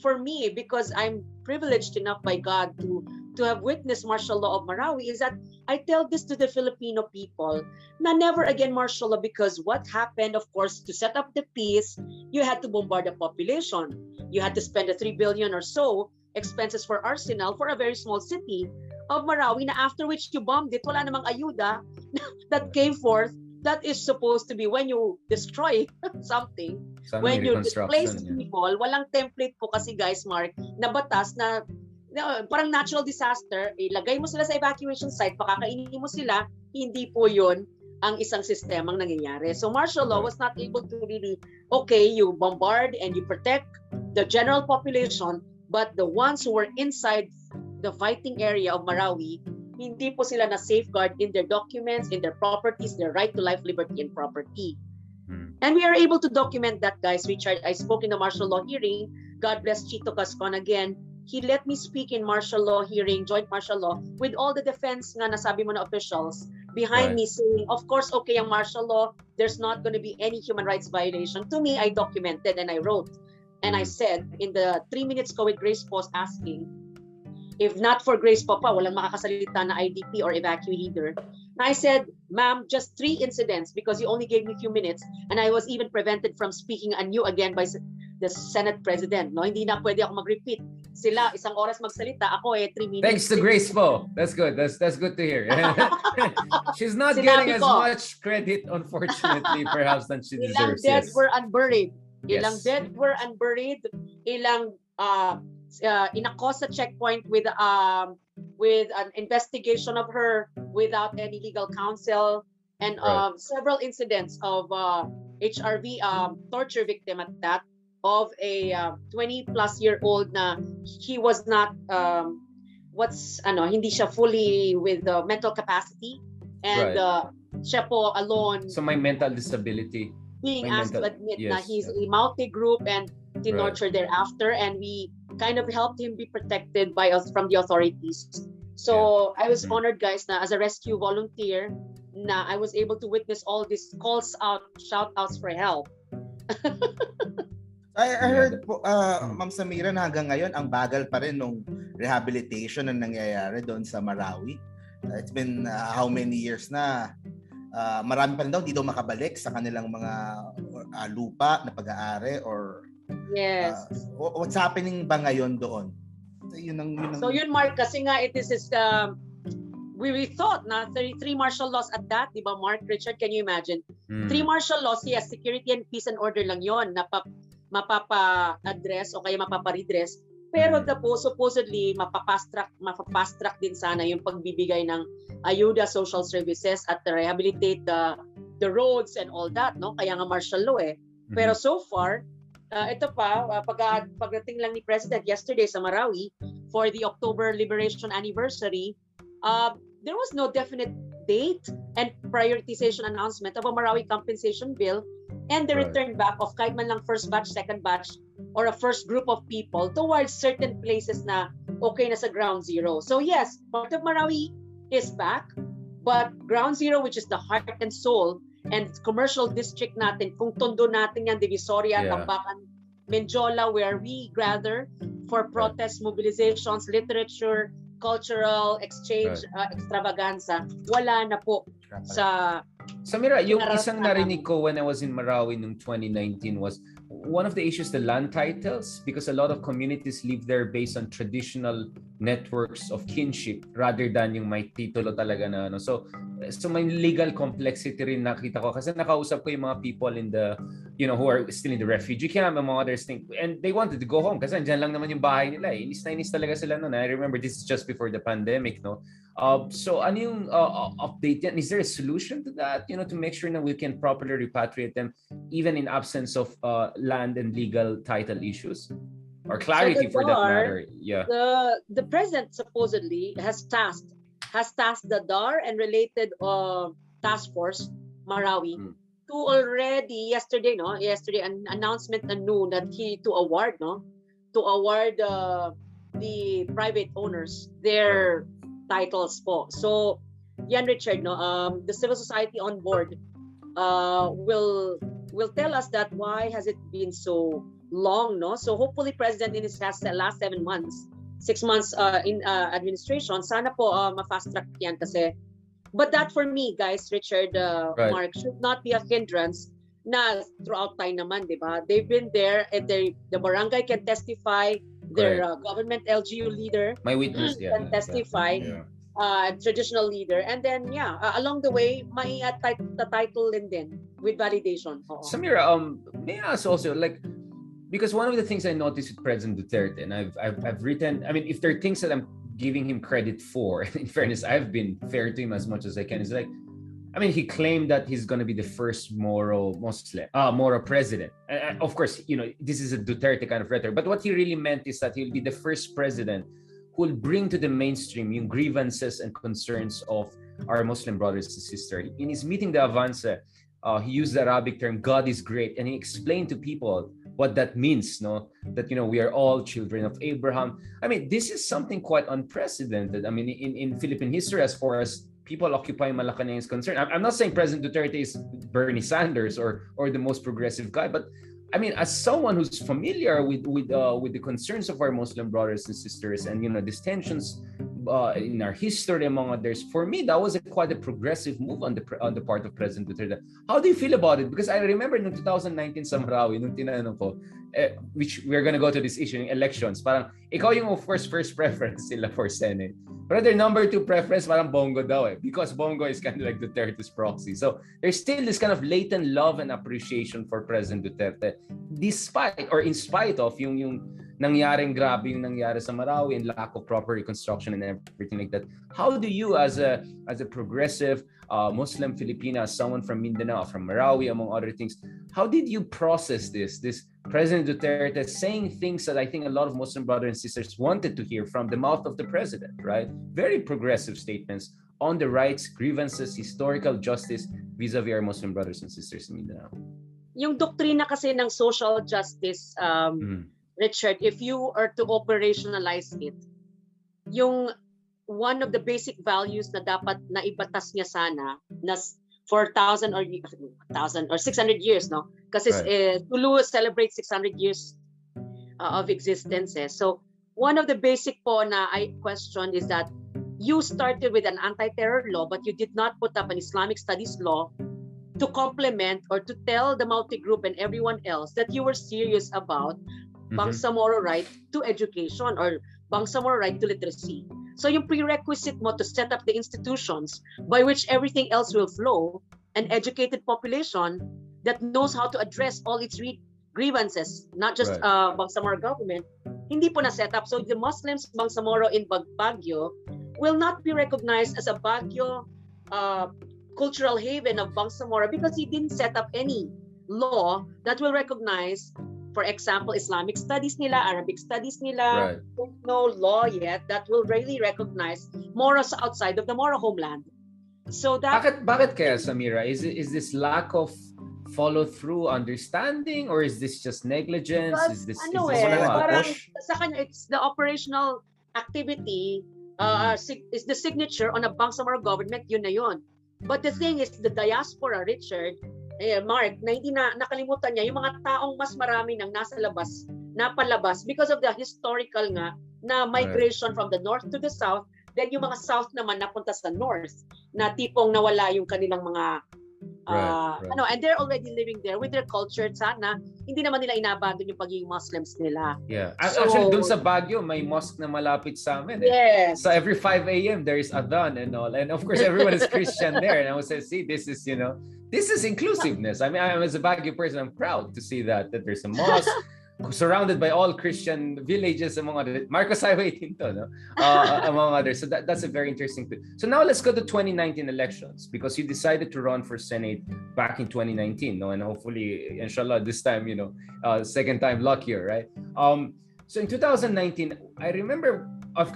for me, because I'm privileged enough by God to, to have witnessed martial law of Marawi, is that I tell this to the Filipino people, na never again martial law, because what happened, of course, to set up the peace, you had to bombard the population. You had to spend the three billion or so expenses for arsenal for a very small city of Marawi, na after which you bombed it, wala namang ayuda that came forth, that is supposed to be when you destroy something, Sana when you displace yeah. people, walang template po kasi guys, Mark, na batas na, na parang natural disaster, ilagay mo sila sa evacuation site, pakakainin mo sila, hindi po yun ang isang sistemang nangyayari. So martial law was not able to really, okay, you bombard and you protect the general population, but the ones who were inside the fighting area of Marawi, hindi po sila na-safeguard in their documents, in their properties, their right to life, liberty, and property. Hmm. And we are able to document that, guys. Richard, I spoke in the martial law hearing. God bless Chito Gascon again. He let me speak in martial law hearing, joint martial law, with all the defense nga nasabi mo na officials behind right. me saying, of course, okay, ang martial law, there's not going to be any human rights violation. To me, I documented and I wrote. And I said, in the three minutes ko with Grace Post asking, if not for Grace Papa, walang makakasalita na I D P or evacuee leader. And I said, ma'am, just three incidents because you only gave me a few minutes and I was even prevented from speaking anew again by the Senate President. No, hindi na pwede ako mag-repeat. Sila, isang oras magsalita. Ako eh, three minutes. Thanks to Grace po. That's good. That's, that's good to hear. She's not Sinabi getting ko. as much credit, unfortunately, perhaps, than she deserves. Ilang dead yes. were unburied. Ilang yes. dead were unburied. Ilang... Uh, Uh, inakosa checkpoint with um with an investigation of her without any legal counsel, and right. um, several incidents of uh, H R V um, torture victim at that of a uh, twenty plus year old na he was not um what's ano hindi siya fully with the mental capacity and right. uh, siya po alone, so my mental disability being my asked mental, to admit yes, na he's yeah. a Maute group and torture right. thereafter, and we kind of helped him be protected by us from the authorities. So yeah. I was honored, guys, na as a rescue volunteer, na I was able to witness all these calls out, shout outs for help. I heard po, uh, Ma'am Samira, na hanggang ngayon ang bagal pa rin nung rehabilitation na nangyayari doon sa Marawi. Uh, it's been uh, how many years na? Uh, marami pa rin daw hindi daw makabalik sa kanilang mga uh, lupa na pag-aari or yes. Uh, what's happening ba ngayon doon? So yun, ang, yun ang... so yun Mark, kasi nga it is, is um, we, we thought na thirty-three martial laws at that, di ba Mark, Richard, can you imagine? Hmm. Three martial laws, yes, security and peace and order lang yon na pa, mapapa-address o kaya mapapa-redress. Pero the po, supposedly, mapapast-track, mapapast-track din sana yung pagbibigay ng ayuda, social services at rehabilitate the, the roads and all that, no? Kaya nga martial law eh. Hmm. Pero so far, Uh, ito pa, uh, pag, pagdating lang ni President yesterday sa Marawi for the October Liberation Anniversary, uh, there was no definite date and prioritization announcement of a Marawi compensation bill and the right. return back of kahit man lang first batch, second batch, or a first group of people towards certain places na okay na sa ground zero. So yes, part of Marawi is back, but ground zero, which is the heart and soul, and commercial district natin, kung tondo natin yan, Divisoria, yeah. Tambakan, Menjola, where we gather for protests, mobilizations, literature, cultural exchange, right. uh, extravaganza, wala na po right. sa... Samira, yung isang narinig ko when I was in Marawi noong twenty nineteen was one of the issues, the land titles, because a lot of communities live there based on traditional networks of kinship rather than yung may titulo talaga na ano. So, so may legal complexity rin nakita ko kasi nakausap ko yung mga people in the, you know, who are still in the refugee camp and mga others thing. And they wanted to go home kasi andyan lang naman yung bahay nila. Inis na inis talaga sila noon. I remember this is just before the pandemic, no? Uh, so ano yung uh, update yan? Is there a solution to that, you know, to make sure that we can properly repatriate them even in absence of uh, land and legal title issues? Or clarity so the D A R, for that matter. Yeah. The, the president supposedly has tasked has tasked the D A R and related uh, task force Marawi mm. to already yesterday no yesterday an announcement na noon that he to award no to award uh, the private owners their titles po. So yan Richard no um the civil society on board uh will will tell us that why has it been so long, no? So hopefully president in his last, last seven months, six months uh, in uh, administration, sana po uh, ma-fast track yan kasi. But that for me, guys, Richard, uh, right. Mark, should not be a hindrance na throughout time naman, di ba? They've been there and they, the barangay can testify, their right. uh, government L G U leader may witness, yeah, can yeah, testify. Yeah. uh, traditional leader. And then, yeah, uh, along the way, may title din din with validation. Oo. Samira, um, may I ask also, like, because one of the things I noticed with President Duterte, and I've, I've, I've written, I mean, if there are things that I'm giving him credit for, and in fairness, I've been fair to him as much as I can, is like, I mean, he claimed that he's going to be the first Moro Muslim, uh, Moro president. Uh, of course, you know, this is a Duterte kind of rhetoric. But what he really meant is that he'll be the first president who will bring to the mainstream yung grievances and concerns of our Muslim brothers and sisters. In his meeting, the Avanza, uh, he used the Arabic term, God is great. And he explained to people what that means, no? That, you know, we are all children of Abraham. I mean, this is something quite unprecedented. I mean, in, in Philippine history, as far as people occupying Malacanang is concerned. I'm not saying President Duterte is Bernie Sanders or or the most progressive guy, but I mean, as someone who's familiar with with uh, with the concerns of our Muslim brothers and sisters, and you know, these tensions uh, in our history among others, for me that was a, quite a progressive move on the on the part of President Duterte. How do you feel about it? Because I remember in twenty nineteen sa Marawi, nung tinanong ko, eh, which we're gonna go to this issue in elections. Parang ikaw yung of course first preference sila for Senate. But their number two preference, parang Bongo daw eh. Because Bongo is kind of like Duterte's proxy. So there's still this kind of latent love and appreciation for President Duterte, despite or in spite of yung yung nangyaring grabe yung nangyari sa Marawi and lack of proper reconstruction and everything like that. How do you as a as a progressive uh, Muslim Filipina, someone from Mindanao, from Marawi, among other things, how did you process this? This President Duterte saying things that I think a lot of Muslim brothers and sisters wanted to hear from the mouth of the president, right? Very progressive statements on the rights, grievances, historical justice vis-a-vis our Muslim brothers and sisters in Mindanao. Yung doktrina kasi ng social justice, um, mm. Richard, if you are to operationalize it, yung one of the basic values na dapat na ibatas niya sana na for thousand or thousand or six hundred years, no? Kasi right. uh, Sulu celebrates six hundred years uh, of existence. Eh. So one of the basic po na I questioned is that you started with an anti-terror law, but you did not put up an Islamic studies law to complement or to tell the Maute group and everyone else that you were serious about mm-hmm. Bangsamoro right to education or Bangsamoro right to literacy. So yung prerequisite mo to set up the institutions by which everything else will flow, an educated population that knows how to address all its grievances, not just right. uh, Bangsamoro government, hindi po na-set up. So the Muslims Bangsamoro in Baguio will not be recognized as a Baguio uh, cultural haven of Bangsamoro because he didn't set up any law that will recognize, for example, Islamic studies nila, Arabic studies nila. Right. There's no law yet that will really recognize Moros outside of the Moro homeland. So that... Bakit, bakit kaya, Samira? Is, is this lack of follow through understanding or is this just negligence? But, is this, ano is this eh, parang, sa kanya, it's the operational activity uh, mm-hmm. is the signature on a Bangsamoro government, yun na yun. But the thing is, the diaspora, Richard, eh, Mark, na hindi na nakalimutan niya, yung mga taong mas marami nang nasa labas, napalabas because of the historical nga na migration right. from the north to the south, then yung mga south naman napunta sa north na tipong nawala yung kanilang mga Uh, right, right. Ano, and they're already living there with their culture. Sana hindi naman nila inabandon yung pagiging Muslims nila. Yeah. So, actually, dun sa Baguio, may mosque na malapit sa amin. Eh. Yes. So every five a.m. there is adhan and all. And of course, everyone is Christian there. And I would say, see, this is, you know, this is inclusiveness. I mean, I, as a Baguio person, I'm proud to see that, that there's a mosque surrounded by all Christian villages, among others. Marcos Highway, tinto, no? Uh, among others. So that, that's a very interesting thing. So now let's go to twenty nineteen elections because you decided to run for Senate back in twenty nineteen, no? And hopefully, inshallah, this time, you know, uh, second time luckier, right? Um, so in twenty nineteen, I remember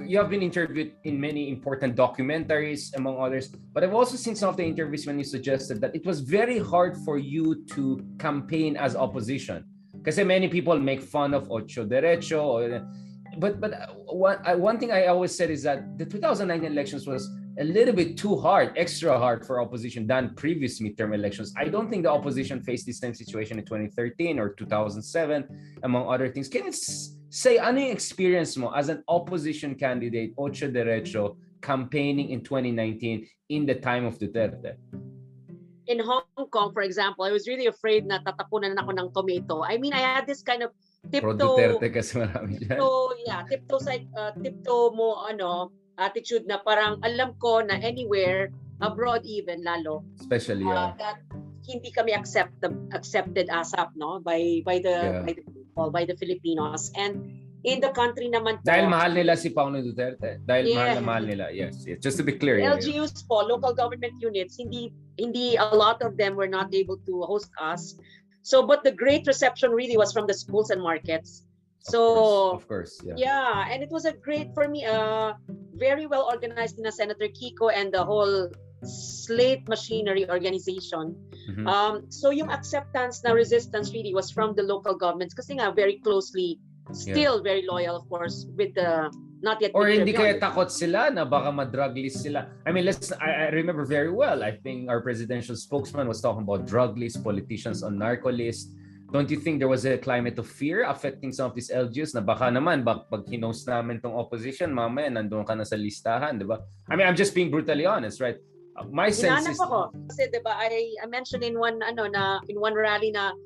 you have been interviewed in many important documentaries, among others, but I've also seen some of the interviews when you suggested that it was very hard for you to campaign as opposition. Because many people make fun of Ocho Derecho, or, but but one, one thing I always said is that the twenty nineteen elections was a little bit too hard, extra hard for opposition than previous midterm elections. I don't think the opposition faced this same situation in twenty thirteen or two thousand seven, among other things. Can you say, ano yung experience mo as an opposition candidate, Ocho Derecho, campaigning in twenty nineteen in the time of Duterte? In Hong Kong, for example, I was really afraid na tatapunan ako ng tomato. I mean, I had this kind of tiptoe. Pro Duterte kasi marami dyan. So, yeah, tiptoe, uh, tiptoe mo, ano, attitude na parang alam ko na anywhere, abroad even lalo. Especially, uh, yeah. That hindi kami accept, accepted ASAP, no? By, by, the, yeah. by the people, by the Filipinos. And in the country naman po. Dahil mahal nila si Paolo Duterte. Dahil yeah. mahal na mahal nila. Yes, yes. Just to be clear. L G Us yeah. po, local government units, hindi, hindi a lot of them were not able to host us. So, but the great reception really was from the schools and markets. So, of course, of course yeah. yeah, and it was a great for me, uh, very well organized in a Senator Kiko and the whole slate machinery organization. Mm-hmm. Um, so, yung acceptance na resistance really was from the local governments, kasi nga very closely, still yeah. very loyal, of course, with the not yet. Or hindi kaya takot sila na baka ma-drug list sila. I mean, let's. I, I remember very well. I think our presidential spokesman was talking about drug list, politicians on narco list. Don't you think there was a climate of fear affecting some of these L G Us na baka naman bak pag hinost namin tong opposition, mamaya nandoon ka na sa listahan, di ba? I mean, I'm just being brutally honest, right? My sense is. Hinanap ako kasi, di ba? I, I mentioned in one ano na in one rally na.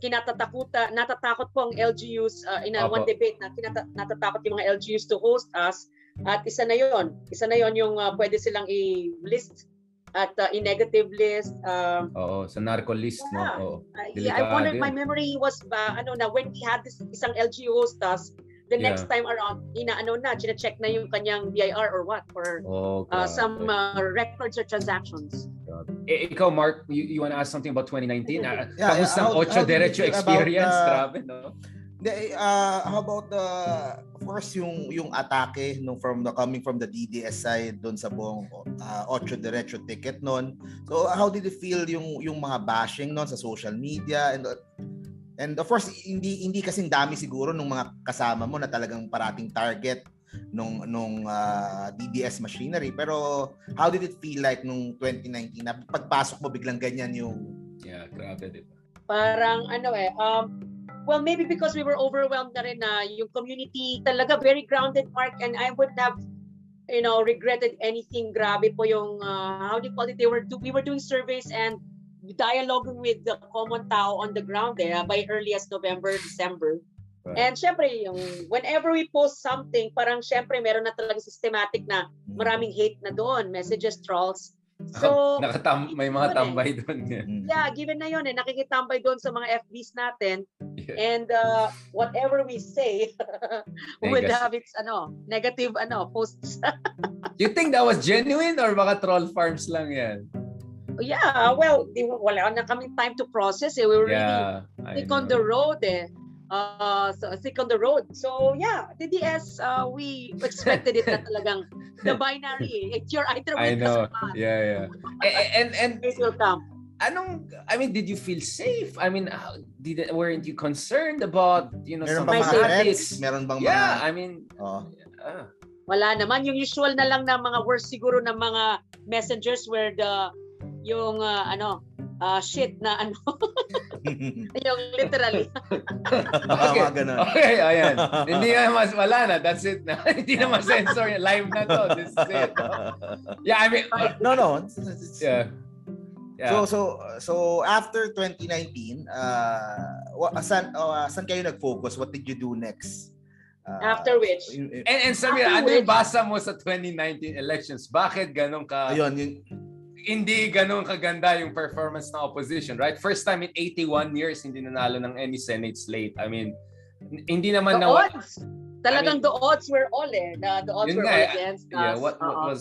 kinatatakutan, natatakot po ang L G Us uh, in a Apo. one debate na kinata, natatakot yung mga L G Us to host us at isa na yon, isa na yon yung uh, pwede silang i-list at uh, i-negative list um, oo, sa narco list yeah. no? Oo. Yeah, I wonder, my memory was ba, ano na when we had this isang L G U host us the yeah. next time around inaano na chine-check na yung kanyang D I R or what or oh, uh, some uh, records or transactions. E, ikaw Mark, you, you want to ask something about twenty nineteen? Yeah, kamusta ang Ocho Derecho experience? Grabe, no? Uh, how about the of course yung yung atake no from the coming from the D D S side doon sa buong uh, Ocho Derecho ticket noon. So how did you feel yung yung mga bashing noon sa social media and And of course, hindi hindi kasing dami siguro nung mga kasama mo na talagang parating target nung nung uh, D D S machinery. Pero how did it feel like nung twenty nineteen na pagpasok mo biglang ganyan yung yeah, grabe diba? Parang ano eh um well maybe because we were overwhelmed na rin na yung community talaga very grounded Mark and I would have you know regretted anything. Grabe po yung uh, how do you call it? They were do, we were doing surveys and dialogue with the common tao on the ground there by early as November, December. Right. And syempre, yung, whenever we post something, parang syempre meron na talaga systematic na maraming hate na doon, messages, trolls. So, Nakatam- may mga tambay eh. doon. Yeah. yeah, given na yun eh. Nakikitambay doon sa mga F Bs natin. Yeah. And uh, whatever we say would Negas. have its ano negative ano posts. You think that was genuine or mga troll farms lang yan? Yeah, well, di, wala na kaming time to process eh. We were yeah, really sick on the road eh. Uh, so, sick on the road. So yeah, D D S, uh, we expected it na talagang the binary. It's your either way. I know, yeah, yeah. And, and, and it will come. Anong, I mean, did you feel safe? I mean, how, did, weren't you concerned about, you know, meron some habits? Meron bang mga... Yeah, I mean... Oh. Uh, wala naman. Yung usual na lang na mga worst siguro na mga messengers where the... yung uh, ano uh, shit na ano yung literally okay okay ayan hindi na mas wala na that's it na hindi na mas sensor live na to this is it no? yeah I mean no no yeah. yeah so so so after twenty nineteen uh saan uh, saan kayo nag-focus, what did you do next? Uh, After which? And, and Samira, ano yung basa mo sa twenty nineteen elections? Bakit ganun ka ayun yung hindi ganun kaganda yung performance ng opposition, right? First time in eighty-one years hindi nanalo ng any Senate slate. I mean, hindi naman the na odds. Talagang I mean, the odds were all eh. The, the odds were all against us. Yeah, what, what was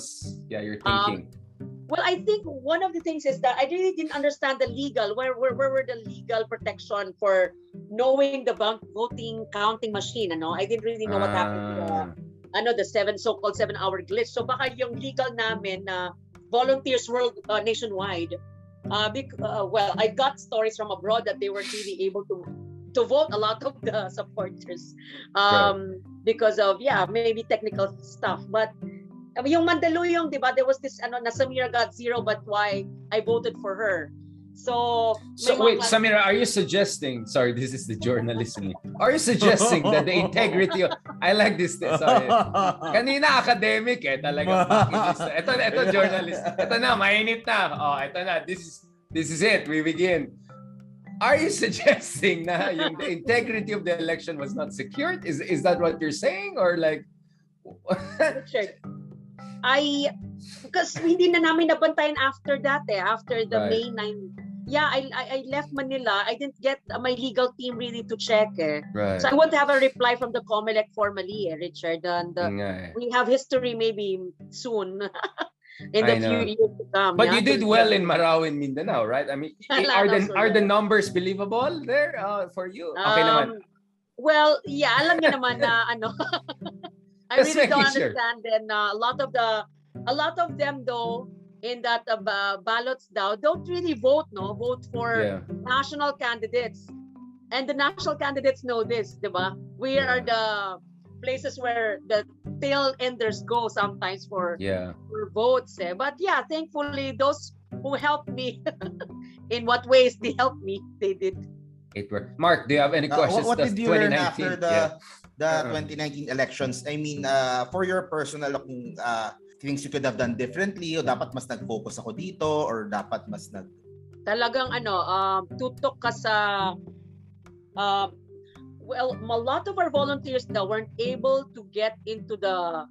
yeah, you're thinking? Um, well, I think one of the things is that I really didn't understand the legal where where where were the legal protection for knowing the bank voting counting machine, ano? I didn't really know what happened to the, ano the seven so-called seven-hour glitch. So baka yung legal namin na volunteers world uh, nationwide. Uh, because, uh, well, I got stories from abroad that they weren't really able to to vote a lot of the supporters um, right. because of yeah maybe technical stuff. But I mean, yung Mandaluyong, di ba? There was this ano, na Samira got zero, but why I voted for her? So, so wait, Samira, are you suggesting? Sorry, this is the journalist in me. Are you suggesting that the integrity of... I like this. Sorry. Kanina academic eh talaga. Ito, ito journalist. Ito na, mainit na. Oh, ito na. This is this is it. We begin. Are you suggesting na yung the integrity of the election was not secured? Is is that what you're saying or like? I, because hindi na namin nabantayan after that eh, after the right. May ninth. Yeah, I, I I left Manila. I didn't get my legal team really to check eh. Right. So I won't have a reply from the COMELEC formally eh, Richard. And uh, yeah. we have history maybe soon. In the few years to come. But yeah? you did well in Marawi and Mindanao, right? I mean, are the, are the numbers believable there uh, for you? Okay um, naman. Well, yeah, alam niyo naman na ano. I Just really don't sure. understand. And uh, a lot of the, a lot of them though, in that uh, ballots daw, don't really vote, no? Vote for yeah. national candidates. And the national candidates know this, di ba? We yeah. are the places where the tail enders go sometimes for, yeah. for votes. Eh? But yeah, thankfully, those who helped me, in what ways they helped me, they did. It worked. Mark, do you have any questions? Uh, what did you learn after the, yeah. the twenty nineteen elections? I mean, uh, for your personal looking, uh, things you could have done differently, o dapat mas nag-focus ako dito, or dapat mas nag... Talagang ano, um, tutok ka sa... Um, well, a lot of our volunteers that weren't able to get into the...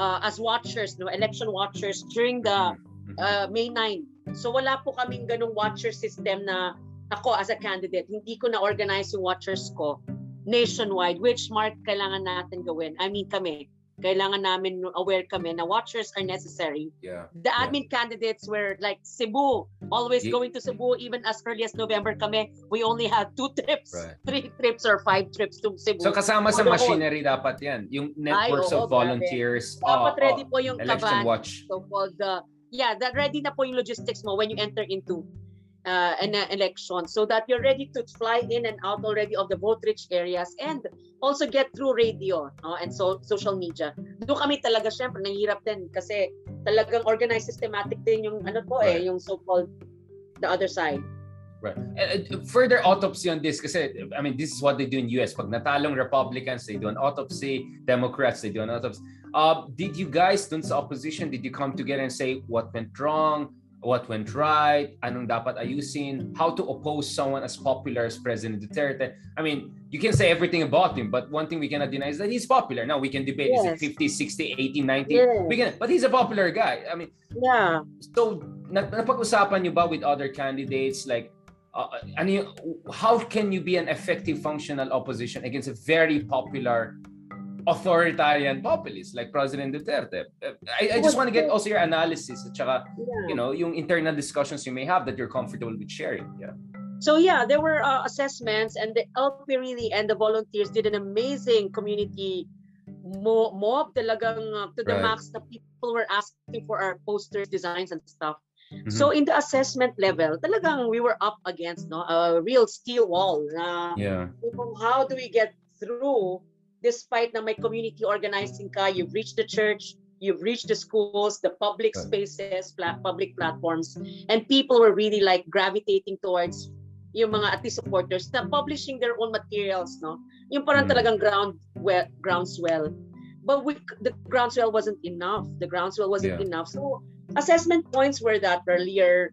Uh, as watchers, no, election watchers during the uh, May ninth. So wala po kaming ganung watcher system na ako as a candidate. Hindi ko na-organize yung watchers ko nationwide, which, Mark, kailangan natin gawin. I mean, kami. Kailangan namin aware kami na watchers are necessary. Yeah, the admin yeah. candidates were like Cebu, always yeah. going to Cebu even as early as November kami. We only had two trips, right. three trips or five trips to Cebu. So kasama For sa machinery whole. dapat yan. Yung networks Ay, oh, of volunteers. Okay. Dapat ready oh, po yung election kaban. Watch. So called, uh, yeah, that ready na po yung logistics mo when you enter into uh, an uh, election. So that you're ready to fly in and out already of the vote-rich areas and also get through radio no? and so social media. Doon kami talaga syempre nanghirap din kasi talagang organized systematic din yung ano po right. eh yung so-called the other side. Right. And further autopsy on this kasi I mean this is what they do in U S pag natalong Republicans they do an autopsy, Democrats they do an autopsy. Uh, did you guys dun sa opposition did you come together and say what went wrong? What went right? Anong dapat ayusin? How to oppose someone as popular as President Duterte? I mean, you can say everything about him, but one thing we cannot deny is that he's popular. Now we can debate yes. is it fifty, sixty, eighty, ninety? Yes. We can, but he's a popular guy. I mean, yeah. So, napag-usapan niyo ba with other candidates? Like, uh, ano yung, how can you be an effective functional opposition against a very popular authoritarian populist like President Duterte. I, I just want to get also your analysis at saka, yeah. you know, yung internal discussions you may have that you're comfortable with sharing. Yeah. So yeah, there were uh, assessments and the L P really and the volunteers did an amazing community mob talagang uh, to the right. max that people were asking for our posters, designs and stuff. Mm-hmm. So in the assessment level, talagang we were up against no a real steel wall na yeah. how do we get through despite na may community organizing ka, you've reached the church, you've reached the schools, the public spaces, pla- public platforms, and people were really like gravitating towards yung mga ati supporters na publishing their own materials, no? Yung parang talagang ground well, groundswell. But we, the groundswell wasn't enough. The groundswell wasn't yeah. enough. So assessment points were that earlier.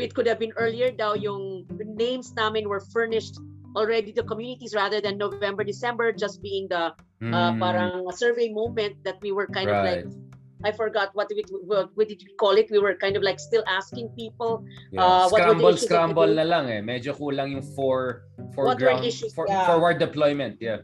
It could have been earlier daw yung names namin were furnished already the communities rather than November, December just being the mm. uh, parang survey moment that we were kind right. of like, I forgot what we what, what did we call it? We were kind of like still asking people. Yeah. Uh, scramble, what scramble na lang eh. Medyo kulang yung for, for ground, issues, for, yeah. forward deployment. Yeah.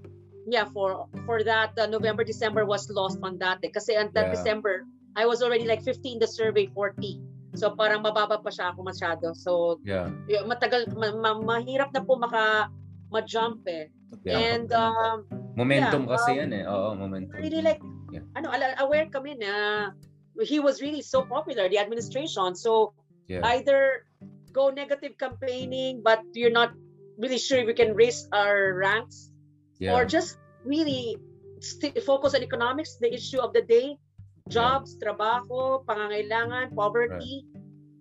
Yeah, for for that uh, November, December was lost on that eh. Kasi on that yeah. December, I was already like fifty in the survey, forty. So parang mababa pa siya ako masyado. So yeah. matagal ma- ma- mahirap na po maka ma-jump eh. Yeah, and um, momentum yeah, kasi um, yan eh. Oo, momentum. Really like yeah. ano aware kami na he was really so popular the administration. So yeah. either go negative campaigning but you're not really sure if we can raise our ranks yeah. or just really st- focus on economics, the issue of the day. Jobs, yeah. trabaho, pangangailangan, poverty.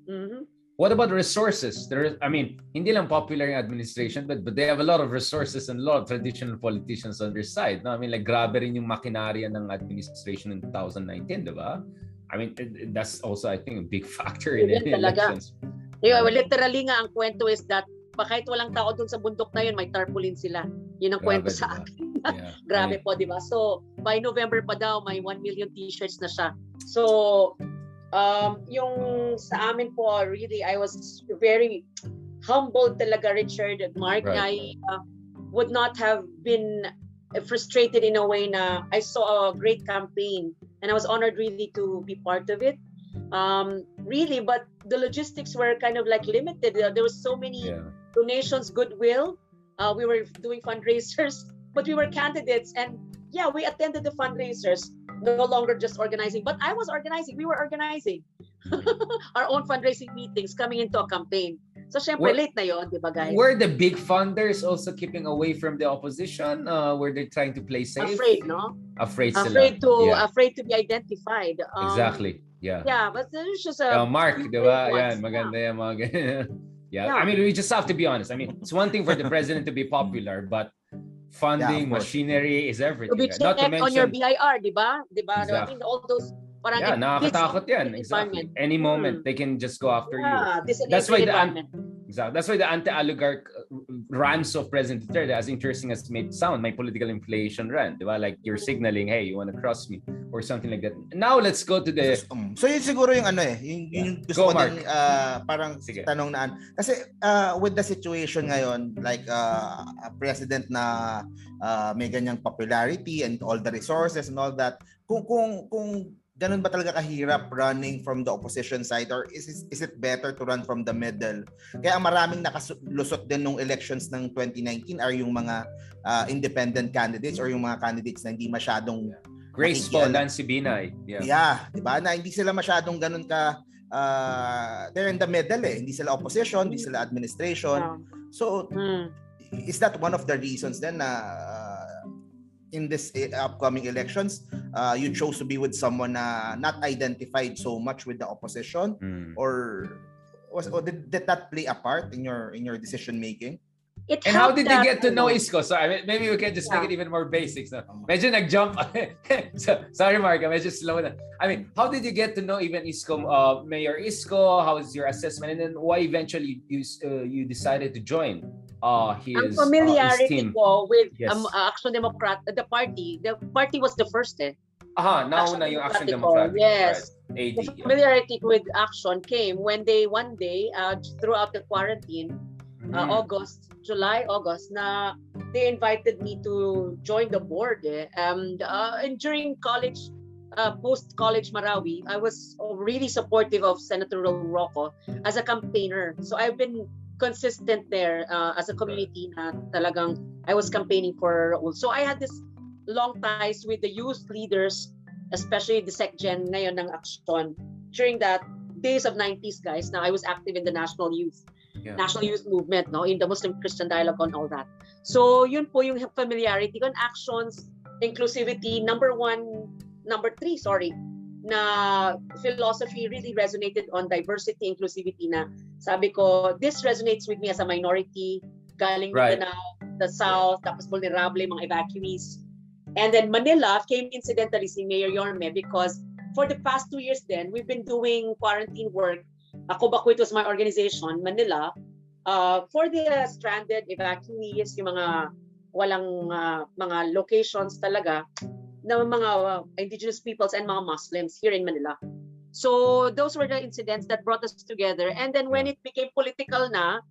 Right. Mm-hmm. What about resources? There is, I mean, hindi lang popular yung administration, but but they have a lot of resources and a lot of traditional politicians on their side. No, I mean, like grabe rin yung makinarya ng administration in twenty nineteen, di ba? I mean, that's also I think a big factor in any elections. Yeah, well, literally nga ang kwento is that kahit walang tao dun sa bundok na yun, may tarpaulin sila. Yun ang grabe kwento sa akin. Yeah, grabe right. po, di ba? So, by November pa daw, may one million t-shirts na siya. So, um, yung sa amin po, really, I was very humbled talaga, Richard and Mark. Right. I uh, would not have been frustrated in a way na I saw a great campaign and I was honored really to be part of it. Um, really, but the logistics were kind of like limited. There were so many yeah. donations, goodwill. Uh, we were doing fundraisers, but we were candidates, and yeah, we attended the fundraisers. No longer just organizing, but I was organizing. We were organizing our own fundraising meetings coming into a campaign. So, syempre, were, late na yon, di ba, guys? Were the big funders also keeping away from the opposition? Uh, were they trying to play safe? Afraid, no? Afraid, afraid to, yeah. afraid to be identified. Um, exactly. Yeah. Yeah, but it's just a uh, Mark, di ba? Yan, maganda yan, mga ganyan. Yeah. Yeah, I mean, we just have to be honest. I mean, it's one thing for the president to be popular, but funding, yeah, machinery is everything. To be checked, not to mention on your B I R, di ba? Di ba? Exactly. I mean, all those parang yeah, nakakatakot yan. Exactly. Any moment, mm. they can just go after yeah, you. That's why the an- exactly. That's why the anti-oligarch rants of President Duterte, as interesting as it may sound, my political inflation rant, di ba? Like you're signaling, hey, you want to cross me or something like that. Now let's go to the. So yun siguro yung ano eh, yung, yeah. yung gusto ko din, uh, parang sige. Tanong naan. Kasi uh, with the situation ngayon, like uh, a president na uh, may ganyang popularity and all the resources and all that, kung kung kung ganun ba talaga kahirap running from the opposition side, or is, is, is it better to run from the middle? Kaya maraming nakalusot din nung elections ng twenty nineteen are yung mga uh, independent candidates or yung mga candidates na hindi masyadong graceful, Nancy Binay. Yeah, yeah, di ba? Na hindi sila masyadong ganun ka, uh, they're in the middle eh. Hindi sila opposition, hindi sila administration. So, is that one of the reasons then na uh, in this upcoming elections, uh, you chose to be with someone na uh, not identified so much with the opposition, mm. or was or did, did that play a part in your in your decision making? It and how did that, they get to know Isko? So I mean, maybe we can just yeah. make it even more basic. So, medyo nag-jump. So, sorry, Mark. Medyo slow na. I mean, how did you get to know even Isko, uh, Mayor Isko? How is your assessment? And then why eventually you uh, you decided to join? Uh, his, Ang familiarity uh, ko with yes. um, uh, Action Democrat, the party. The party was the first eh. Aha, now na yung Action Democrat. Yes. Right. A D, the familiarity yeah. with Action came when they one day uh, throughout the quarantine, mm-hmm. uh, August, July, August, na they invited me to join the board. Eh. And, uh, and during college, uh, post-college Marawi, I was really supportive of Senator Rocco as a campaigner. So I've been consistent there uh, as a community na talagang I was campaigning for Raul. So I had this long ties with the youth leaders, especially the SecGen ngayon ng Action. During that days of nineties, guys, now I was active in the National Youth yeah. National Youth Movement, no, in the Muslim Christian Dialogue and all that. So yun po yung familiarity on Action's inclusivity number one, number three, sorry. na philosophy really resonated on diversity, inclusivity na sabi ko, this resonates with me as a minority, galing right. Mindanao, the South, tapos vulnerable, mga evacuees. And then Manila came incidentally si Mayor Yorme because for the past two years then, we've been doing quarantine work. Ako Bakwit was my organization, Manila, uh, for the stranded evacuees, yung mga walang uh, mga locations talaga, na mga uh, indigenous peoples and mga Muslims here in Manila. So those were the incidents that brought us together. And then when it became political na,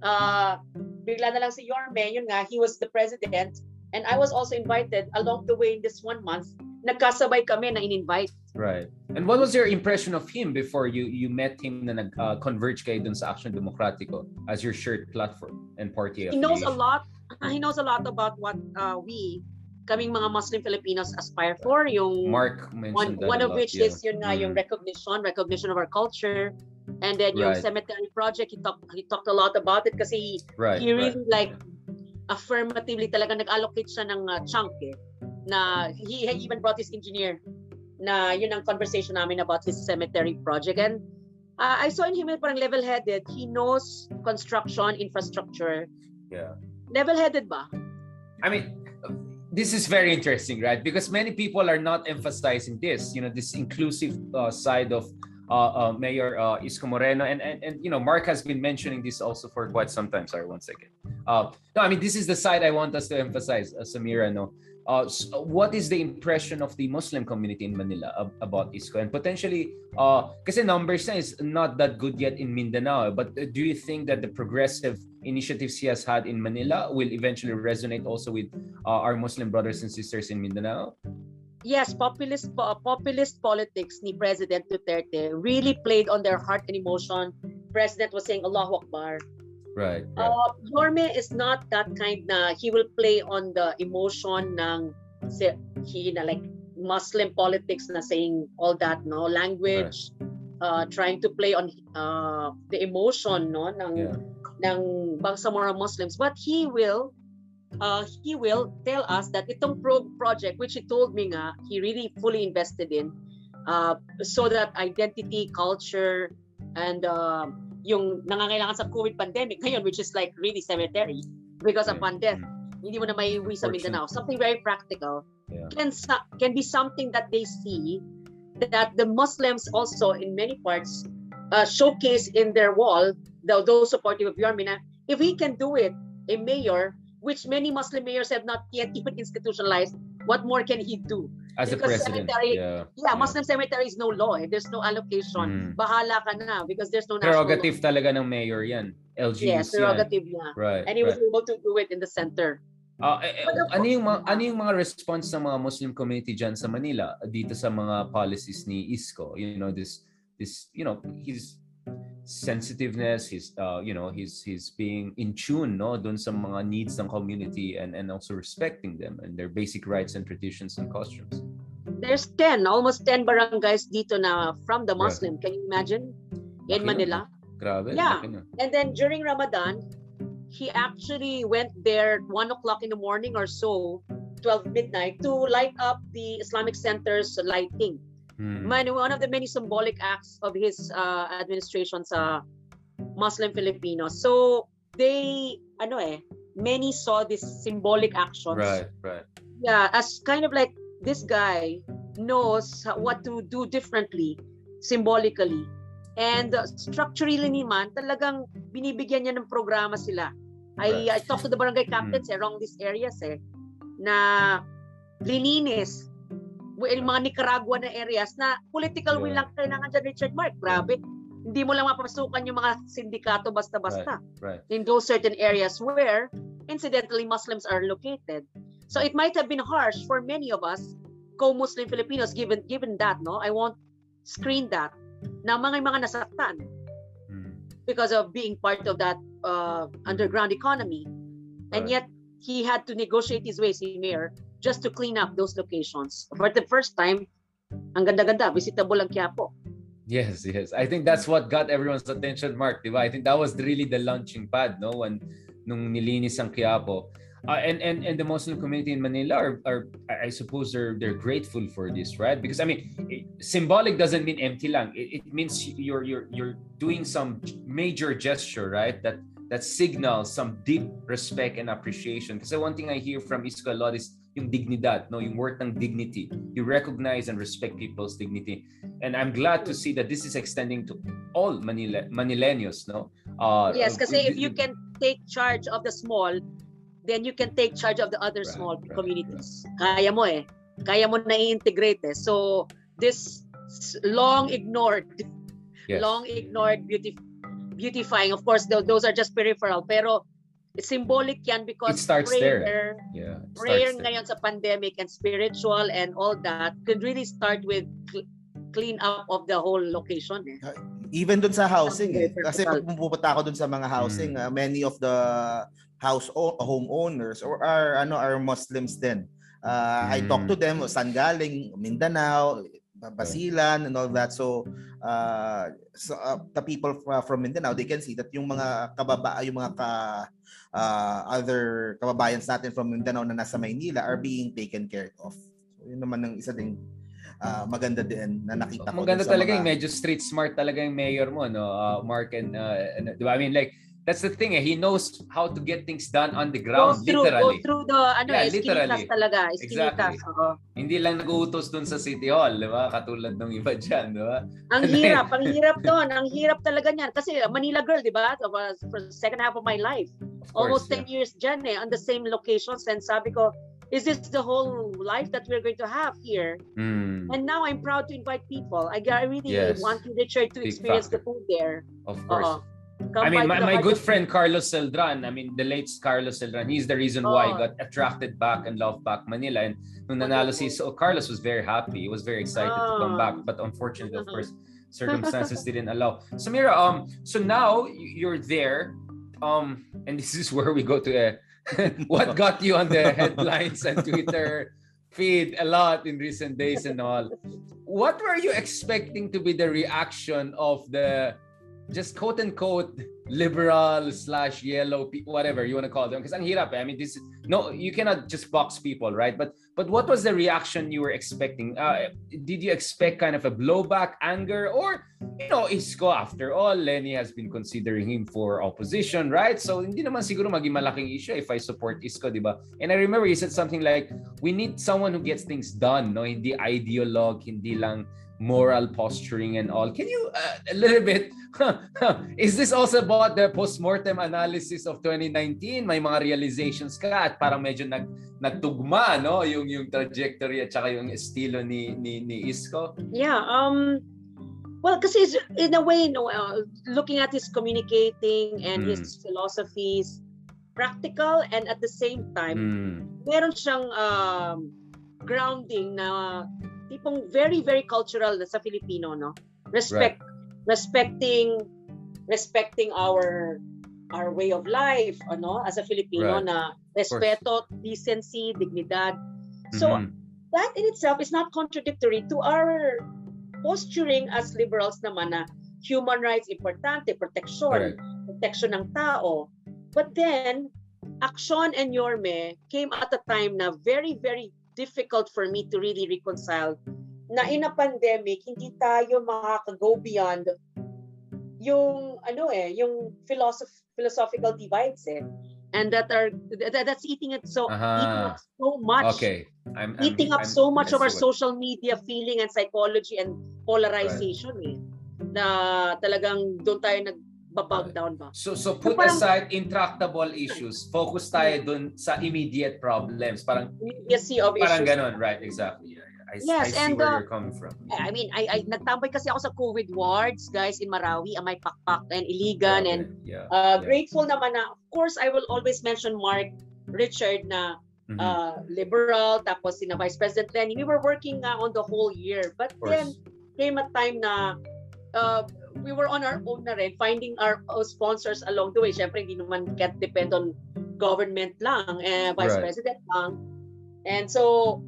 uh, bigla na lang si Yorme, yun nga, he was the president. And I was also invited along the way in this one month. Nagkasabay kami na in-invite. Right. And what was your impression of him before you you met him na nag-converge uh, kayo dun sa Action Democratico as your shared platform and party affiliation? He knows a lot. He knows a lot about what uh, we... kaming mga Muslim Filipinos aspire for, yung Mark one, one of which yeah. is yun nga, mm. yung recognition, recognition of our culture, and then right. yung cemetery project, he talked he talked a lot about it kasi right, he really right. like affirmatively talaga nag-allocate siya ng uh, chunk eh, na he, he even brought his engineer na yun ang conversation namin about his cemetery project. And uh, I saw in him parang level-headed. He knows construction, infrastructure. Yeah. Level-headed ba? I mean, this is very interesting, right? Because many people are not emphasizing this, you know, this inclusive uh, side of uh, uh, Mayor uh, Isko Moreno, and, and and you know, Mark has been mentioning this also for quite some time. Sorry, one second. Uh, no, I mean, this is the side I want us to emphasize, uh, Samira. No, uh, so what is the impression of the Muslim community in Manila ab about Isko, and potentially, uh, kasi numbers na is not that good yet in Mindanao, but do you think that the progressive initiatives he has had in Manila will eventually resonate also with uh, our Muslim brothers and sisters in Mindanao? Yes, populist populist politics ni President Duterte really played on their heart and emotion. President was saying Allahu Akbar. Right. right. Uh, Yorme is not that kind na he will play on the emotion ng he na like Muslim politics na saying all that no language, right. uh, trying to play on uh, the emotion no ng yeah. ng Bangsamoro Muslims, but he will. Uh, he will tell us that itong pro project, which he told me nga, he really fully invested in, uh, so that identity, culture, and uh, yung nangangailangan sa COVID pandemic ngayon, which is like really cemetery because yeah. upon death, hindi mo na may iwi sa Mindanao. Something very practical yeah. can, can be something that they see that the Muslims also in many parts uh, showcase in their wall, though those supportive of Yormina. If we can do it, a mayor, which many Muslim mayors have not yet even institutionalized, what more can he do? As because a president, cemetery, yeah. yeah. Muslim yeah. cemetery is no law. Eh. There's no allocation. Mm. Bahala ka na because there's no national prerogative law. Talaga ng mayor yan. L G U C yeah, prerogative yan. Yeah. Right, and he right. was able to do it in the center. Uh, eh, ano, yung mga, ano yung mga response ng mga Muslim community dyan sa Manila dito sa mga policies ni Isko? You know, this, this you know, he's sensitiveness, his uh you know his his being in tune no dun sa mga needs ng community, and and also respecting them and their basic rights and traditions and costumes. There's ten almost ten barangays dito na from the Muslim. Right. Can you imagine in Aquino? Manila? Grabe. Yeah. Aquino. And then during Ramadan, he actually went there one o'clock in the morning or so, twelve midnight, to light up the Islamic center's lighting. Man, one of the many symbolic acts of his uh, administration sa Muslim Filipinos. So they, ano eh, many saw these symbolic actions. Right, right. Yeah, as kind of like this guy knows what to do differently, symbolically. And uh, structurally naman, talagang binibigyan niya ng programa sila. I, right. I talked to the barangay captains mm. eh, around these areas eh, na lininis. Yung mga Nicaragua na areas na political yeah. will lang kailangan dyan, Richard Mark. Grabe. Hindi mo lang mapapasukan yung mga sindikato basta-basta. Right, right. In those certain areas where, incidentally, Muslims are located. So it might have been harsh for many of us, co-Muslim Filipinos, given given that, no? I won't screen that, na mga mga nasaktan hmm. because of being part of that uh, underground economy. Right. And yet, he had to negotiate his way, si Mayor, just to clean up those locations. For the first time, ang ganda-ganda, visitable ang Quiapo. Yes, yes. I think that's what got everyone's attention, Mark. Diba? I think that was really the launching pad, no? When nung nilinis ang Quiapo. Uh, and and and the Muslim community in Manila are, are I suppose they're they're grateful for this, right? Because I mean, it, symbolic doesn't mean empty lang. It, it means you're you're you're doing some major gesture, right? That that signals some deep respect and appreciation. Because one thing I hear from Isko a lot is yung dignidad, no, yung worth ng dignity. You recognize and respect people's dignity, and I'm glad to see that this is extending to all Manila Manileños, no. Uh, yes, kasi if you can take charge of the small, then you can take charge of the other right, small right, communities. Right. Kaya mo eh, kaya mo na i-integrate eh. So this long ignored, yes. long ignored beauty, beautifying. Of course, those are just peripheral, pero symbolic yan because it starts prayer, there. Yeah, it prayer starts ngayon there. Sa pandemic and spiritual and all that could really start with cl clean up of the whole location. Eh. Even dun sa housing, eh. Kasi pag pupunta ako dun sa mga housing, mm. uh, many of the house homeowners or are ano are Muslims then. Uh, mm. I talk to them, saan galing, Mindanao, Basilan and all that, so uh, so uh, the people from Mindanao, they can see that yung mga kababa yung mga ka, uh, other kababayans natin from Mindanao na nasa Maynila are being taken care of. So yun naman ang isa ding uh, maganda din na nakita ko. Maganda talaga mga... yung medyo street smart talaga yung mayor mo, no? Uh, Mark and, uh, and diba? I mean like That's the thing eh. He knows how to get things done on the ground, go through, literally. Go through the, ano, yeah, literally. Talaga. Exactly. Oh. Hindi lang nag-uutos dun sa City Hall, di ba? Katulad ng iba dyan, di ba? Ang hirap, ang hirap dun. Ang hirap talaga niyan. Kasi Manila girl, di ba? For the second half of my life. Of course, almost yeah. ten years dyan eh, on the same locations. And sabi ko, is this the whole life that we're going to have here? Mm. And now I'm proud to invite people. I, I really yes. want you, Richard, to Big experience factor. The food there. Of course. Uh-oh. I mean, my, my good friend Carlos Celdran, I mean, the late Carlos Celdran, he's the reason oh. why I got attracted back and loved back Manila. And nung nanalo si, so Carlos was very happy. He was very excited oh. to come back. But unfortunately, of course, circumstances didn't allow. Samira, um, so now you're there. Um, and this is where we go to uh, what got you on the headlines and Twitter feed a lot in recent days and all. What were you expecting to be the reaction of the just quote-unquote liberal slash yellow people, whatever you want to call them? Because ang hirap eh. I mean, this no, you cannot just box people, right? But but what was the reaction you were expecting? Uh, did you expect kind of a blowback, anger, or, you know, Isko, after all, Leni has been considering him for opposition, right? So hindi naman siguro maging malaking issue if I support Isko, di ba? And I remember he said something like, we need someone who gets things done, no? Hindi ideologue, hindi lang moral posturing and all. Can you uh, a little bit? Is this also about the post-mortem analysis of twenty nineteen? May mga realizations ka at parang medyo nag nagtugma, no? Yung yung trajectory at saka yung estilo ni ni, ni Isko. Yeah. Um. Well, kasi in a way, no. Uh, looking at his communicating and mm. his philosophies, practical and at the same time, mm. meron siyang um, grounding na. Tipong very very cultural na sa Filipino, no? Respect right. respecting respecting our our way of life, ano, as a Filipino right. na respeto, decency, dignidad. So mm-hmm. that in itself is not contradictory to our posturing as liberals naman na human rights importante, protection, right. protection ng tao. But then Action and Yorme came at a time na very very difficult for me to really reconcile na in a pandemic hindi tayo makaka-go beyond yung ano eh yung philosoph- philosophical divides eh, and that are that, that's eating it so uh-huh. eating up so much okay I'm, I'm, eating up I'm, so much I'm, of our what... social media feeling and psychology and polarization right. eh na talagang doon tayo nag babag down ba. So so put so, aside intractable issues. Focus tayo dun sa immediate problems. Parang immediacy of issues. Parang ganun, right? Exactly. Yeah, yeah. I, yes, I see and, where uh, you're coming from. I mean, I, I nagtambay kasi ako sa COVID wards, guys, in Marawi, Amay Pakpak and Iligan okay. and yeah. Uh, yeah. grateful naman na, of course, I will always mention Mark Richard na mm-hmm. uh, liberal, tapos si na Vice President Leni. We were working uh, on the whole year. But then came a time na uh, we were on our own na rin, finding our sponsors along the way. Siyempre, hindi naman can't depend on government lang, eh, Vice right. President lang. And so,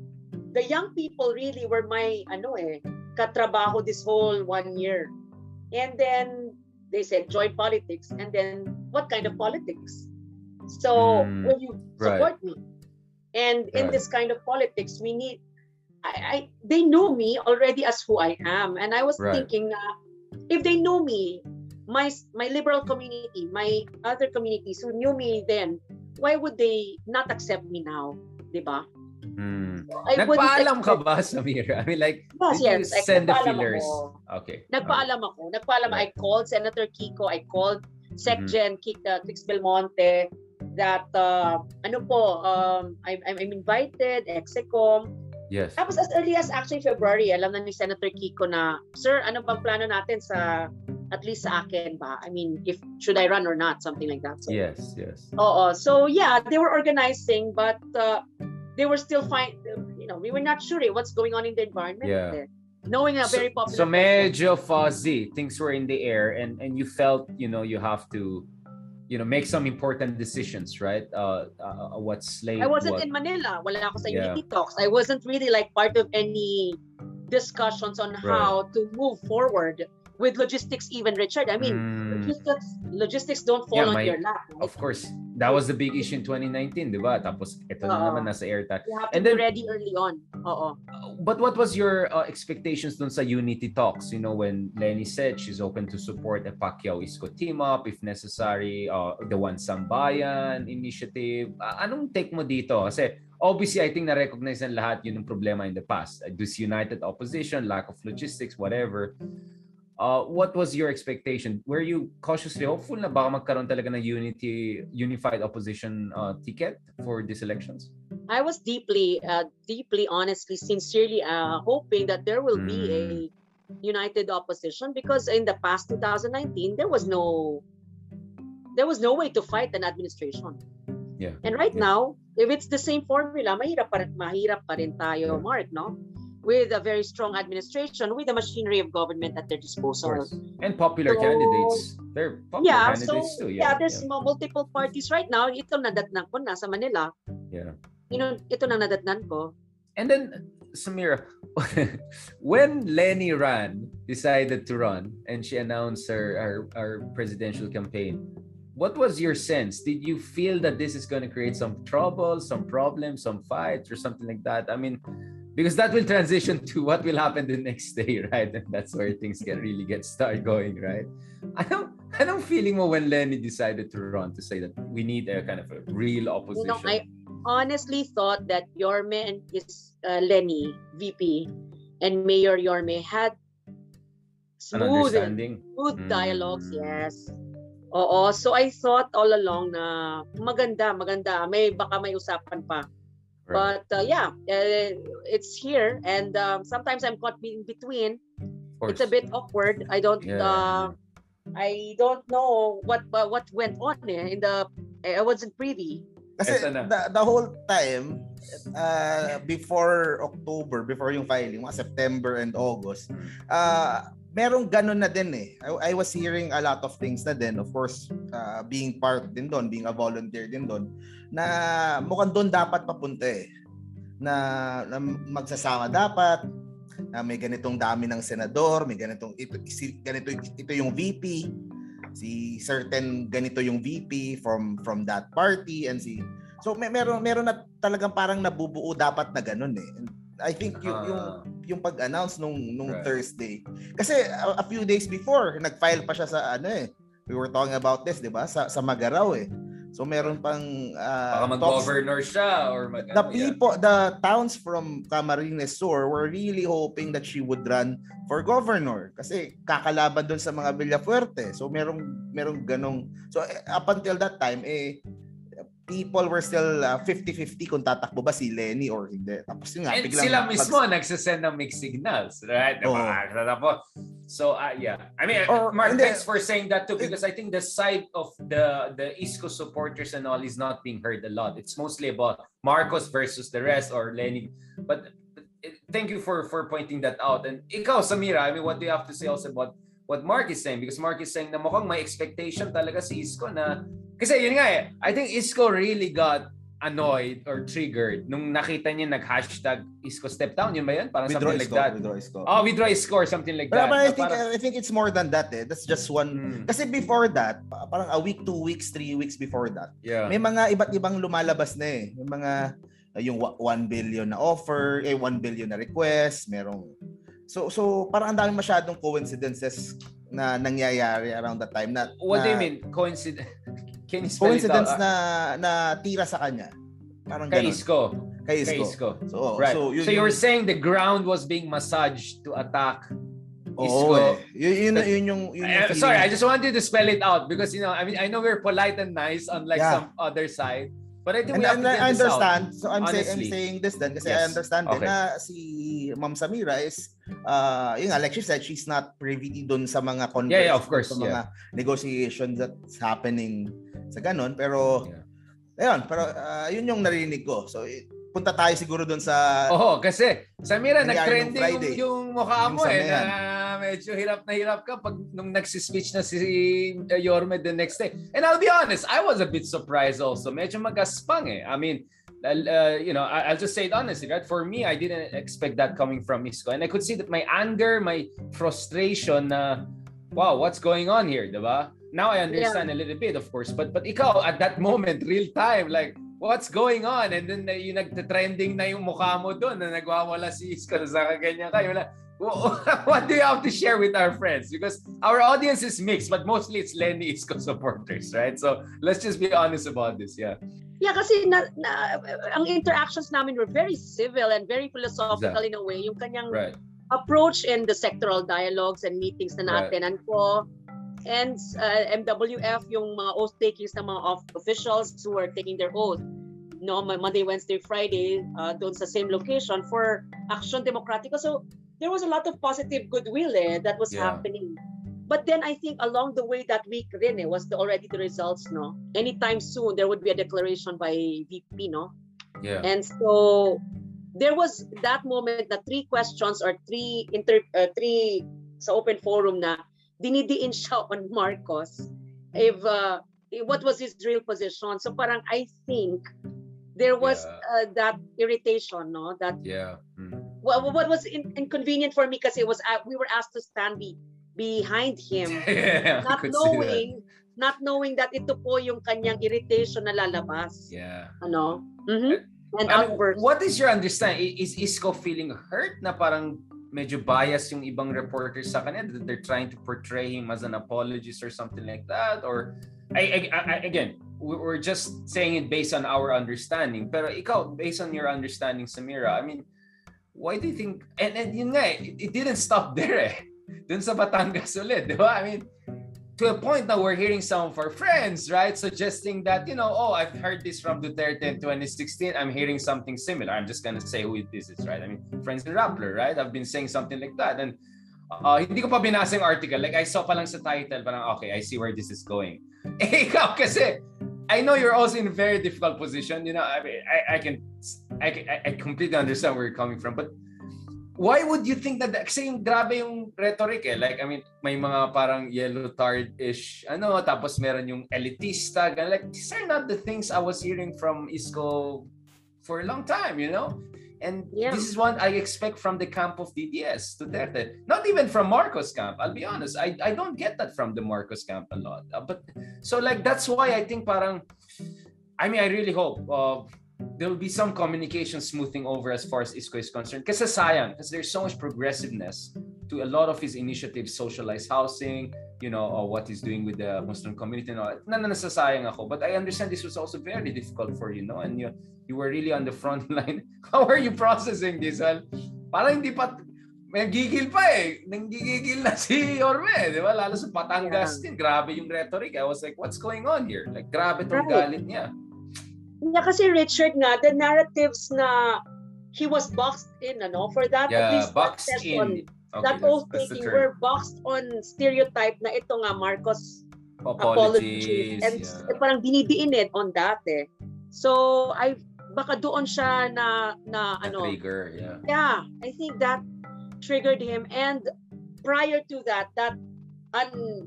the young people really were my, ano eh, katrabaho this whole one year. And then, they said, join politics. And then, what kind of politics? So, mm, will you support right. me? And right. in this kind of politics, we need, I, I they know me already as who I am. And I was right. thinking na, uh, if they know me, my my liberal community, my other communities who knew me then, why would they not accept me now? Diba? Mm. So nagpaalam ka ba, Samira? I mean, like, yes, did yes, you like, send the feelers? Ako. Okay. Nagpaalam okay. ako. Nagpaalam yeah. I called Senator Kiko. I called Secgen mm. Kika Trix Belmonte that, uh, ano po, um, I'm, I'm invited, Execom. Yes. Tapos as early as actually February, alam na ni Senator Kiko na, sir, ano bang plano natin sa, at least sa akin ba? I mean, if should I run or not? Something like that. So, yes, yes. Oo. So yeah, they were organizing but uh, they were still fine. You know, we were not sure eh, what's going on in the environment. Yeah. Eh. Knowing a so, very popular... So medyo fuzzy. Things were in the air and, and you felt, you know, you have to... you know, make some important decisions, right? Uh, uh, what slate? I wasn't what... in Manila. Wala ako sa yeah. unity talks. I wasn't really like part of any discussions on right. how to move forward with logistics even, Richard. I mean, mm. logistics, logistics don't fall yeah, on my, your lap. Right? Of course. That was the big issue in twenty nineteen, diba? Tapos ito na naman nasa AirTag. You have to and then, be ready early on. Oo. But what was your uh, expectations dun sa unity talks? You know, when Leni said she's open to support a Pacquiao-Isko team-up, if necessary, uh, the One Sambayan initiative. Uh, anong take mo dito? Kasi obviously, I think na-recognize ng lahat yun ang problema in the past. Disunited opposition, lack of logistics, whatever. Uh, what was your expectation? Were you cautiously hopeful na baka magkaroon talaga ng unity, unified opposition uh, ticket for these elections? I was deeply, uh, deeply, honestly, sincerely uh, hoping that there will mm. be a united opposition, because in the past twenty nineteen, there was no, there was no way to fight an administration. Yeah. And right yeah. now, if it's the same formula, mahirap pa rin, mahirap pa rin tayo, yeah. Mark, no? With a very strong administration, with the machinery of government at their disposal. And popular so, candidates. They're popular yeah, candidates so, too. Yeah, yeah there's yeah. multiple parties right now. Ito nadatnan ko na sa Manila. Yeah. You know, ito na nadatnan ko. And then, Samira, when Leni ran, decided to run, and she announced her, her, her presidential campaign, what was your sense? Did you feel that this is going to create some trouble, some problems, some fights, or something like that? I mean, because that will transition to what will happen the next day, right? And that's where things can really get start going, right? I don't, I don't feeling more when Leni decided to run to say that we need a kind of a real opposition. You know, I honestly thought that Yorme and his uh, Leni, V P, and Mayor Yorme had smooth, smooth mm. dialogues. Yes. Oo. So I thought all along na maganda, maganda. May baka may usapan pa. But uh, yeah, uh, it's here, and um, sometimes I'm caught in between. It's a bit awkward. I don't, yeah. uh, I don't know what uh, what went on eh, in the. I wasn't privy. Kasi the, the whole time, uh, before October, before yung filing, September and August, uh, merong ganun na din eh. I, I was hearing a lot of things na din. Of course, uh, being part din doon, being a volunteer din doon, na mukhang doon dapat papunta eh. Na, na magsasama dapat, na may ganitong dami ng senador, may ganitong, ito, ganito, ito yung V P, si certain ganito yung V P from from that party, and si, so may, meron, meron na talagang parang nabubuo dapat na ganun eh. And I think yung, yung, yung pag-announce nung, nung right. Thursday, kasi a, a few days before, nag-file pa siya sa ano eh, we were talking about this, di ba? Sa, sa Magaraw eh. So meron pang uh, mag-governor siya or mag- the people, the towns from Camarines Sur were really hoping that she would run for governor kasi kakalaban doon sa mga Villafuerte. So merong merong ganong, so up until that time eh people were still uh, fifty fifty kung tatakbo ba si Leni or hindi. Tapos yun nga, and biglang sila mismo pag- nagsasend ng mixed signals, right? Oh. So uh, yeah, I mean, or, Mark, then, thanks for saying that too, because it, I think the side of the the Isko supporters and all is not being heard a lot. It's mostly about Marcos versus the rest or Leni. But uh, thank you for for pointing that out. And ikaw, Samira, I mean, what do you have to say also about what Mark is saying? Because Mark is saying na mukhang may expectation talaga si Isko na. Kasi yun nga eh, I think Isko really got annoyed or triggered nung nakita niya nag-hashtag Isko step down. Yun ba yun? Parang withdraw something Isko, like that. Withdraw Isko. Oh, withdraw Isko or something like but, that. But I, think, parang, I think it's more than that eh. That's just one. Hmm. Kasi before that, parang a week, two weeks, three weeks before that, yeah. may mga iba't ibang lumalabas na eh. May mga, yung one billion na offer, eh, one billion na request, merong. So, so parang ang dami masyadong coincidences na nangyayari around that time. Na, What na, do you mean? Coincidence? Coincidence na na tira sa kanya. Parang ganun. Kay Isko. Kay Isko. Kay Isko. So, oh, right. so, yun, so you were saying the ground was being massaged to attack Isko. Oh, eh. yun, yun, yun yung, yun yung uh, sorry, I just wanted to spell it out because, you know, I mean, I know we're polite and nice unlike yeah. some other side. But I think and we have to get I understand. This out. So I'm, say, I'm saying this then kasi yes. I understand okay. din na si Ma'am Samira is uh, yun nga, like she said, she's not privy doon sa mga conversations, yeah, yeah, of course, sa yeah. mga negotiations that's happening sa ganun. Pero, yeah. ayun, pero uh, yun yung narinig ko. So, punta tayo siguro doon sa... Oo, kasi Samira, nag-trending yung, yung mukha yung mo eh. Na, medyo hirap na hirap ka pag nung nagsispeech na si Yorme the next day. And I'll be honest, I was a bit surprised also. Medyo magaspang eh. I mean, uh, you know, I'll just say it honestly, right? For me, I didn't expect that coming from Isko. And I could see that my anger, my frustration na uh, wow, what's going on here, diba? Now I understand yeah. a little bit, of course. But but ikaw, at that moment, real time, like, what's going on? And then yung nagte-trending na yung mukha mo doon na nagwawala si Isko sa ganyan kayo. What do you have to share with our friends? Because our audience is mixed, but mostly it's Leni Isko supporters, right? So let's just be honest about this, yeah. Yeah, kasi na, na, ang interactions namin were very civil and very philosophical exactly. in a way. Yung kanyang right. approach in the sectoral dialogues and meetings na na-attenan right. ko. And uh, M W F, yung mga oath-takings ng mga officials who were taking their oath. No, Monday, Wednesday, Friday, uh, doon sa same location for Action Democratico. So there was a lot of positive goodwill eh, that was yeah. happening. But then I think along the way that week rin eh, was the, already the results, no? Anytime soon, there would be a declaration by V P, no? Yeah. And so there was that moment na three questions or three, inter, uh, three sa open forum na dinidiin siya on Marcos if uh, what was his real position. So parang I think there was yeah. uh, that irritation, no? That yeah. Mm. What, what was in, inconvenient for me kasi was uh, we were asked to stand be, behind him, yeah, not knowing not knowing that ito po yung kanyang irritation na lalabas. Yeah. Ano? Mm-hmm. And um, what is your understanding? Is Isko feeling hurt na parang medyo bias yung ibang reporters sa kanya, that they're trying to portray him as an apologist or something like that? Or I, I, I, again, we're just saying it based on our understanding. Pero ikaw, based on your understanding, Samira, I mean, why do you think, and, and yun nga, it, it didn't stop there eh. Dun sa Batangas ulit, di ba? I mean, to a point now we're hearing some of our friends, right? Suggesting that, you know, oh, I've heard this from Duterte in twenty sixteen. I'm hearing something similar. I'm just going to say who this is, right? I mean, friends in Rappler, right? I've been saying something like that. And uh, hindi ko pa binasa yung article. Like, I saw pa lang sa title, parang, okay, I see where this is going. Eh, ikaw kasi, I know you're also in a very difficult position. You know, I mean, I, I can, I, I completely understand where you're coming from. But why would you think that? Kasi yung grabe yung rhetoric eh. Like, I mean, may mga parang yellow tard-ish, ano, tapos meron yung elitista, ganun. Like, these are not the things I was hearing from Isko for a long time, you know? And yeah. this is what I expect from the camp of D D S, Duterte. Not even from Marcos camp, I'll be honest. I, I don't get that from the Marcos camp a lot. Uh, but, so like, that's why I think parang, I mean, I really hope, uh, there will be some communication smoothing over as far as Isko is concerned. Kasi sayang, because there's so much progressiveness to a lot of his initiatives, socialized housing, you know, or what he's doing with the Muslim community and all that. Nananasasayang ako. But I understand this was also very difficult for you, no? And you, you were really on the front line. How are you processing this? Well, parang hindi pa, may gigil pa eh. Nanggigigil na si Orme, di ba? Lalo sa Patangas din. Grabe yung rhetoric. I was like, what's going on here? Like, grabe tong galit niya. Yeah, kasi Richard nga, the narratives na he was boxed in, ano, for that, yeah, at least boxed that session, in. Okay, that oath taking, we're boxed on stereotype na ito nga, Marcos apologies. apologies. And yeah. parang binidiin it on that eh. So, I, baka doon siya na, na the ano. Trigger, yeah. Yeah, I think that triggered him. And prior to that, that un,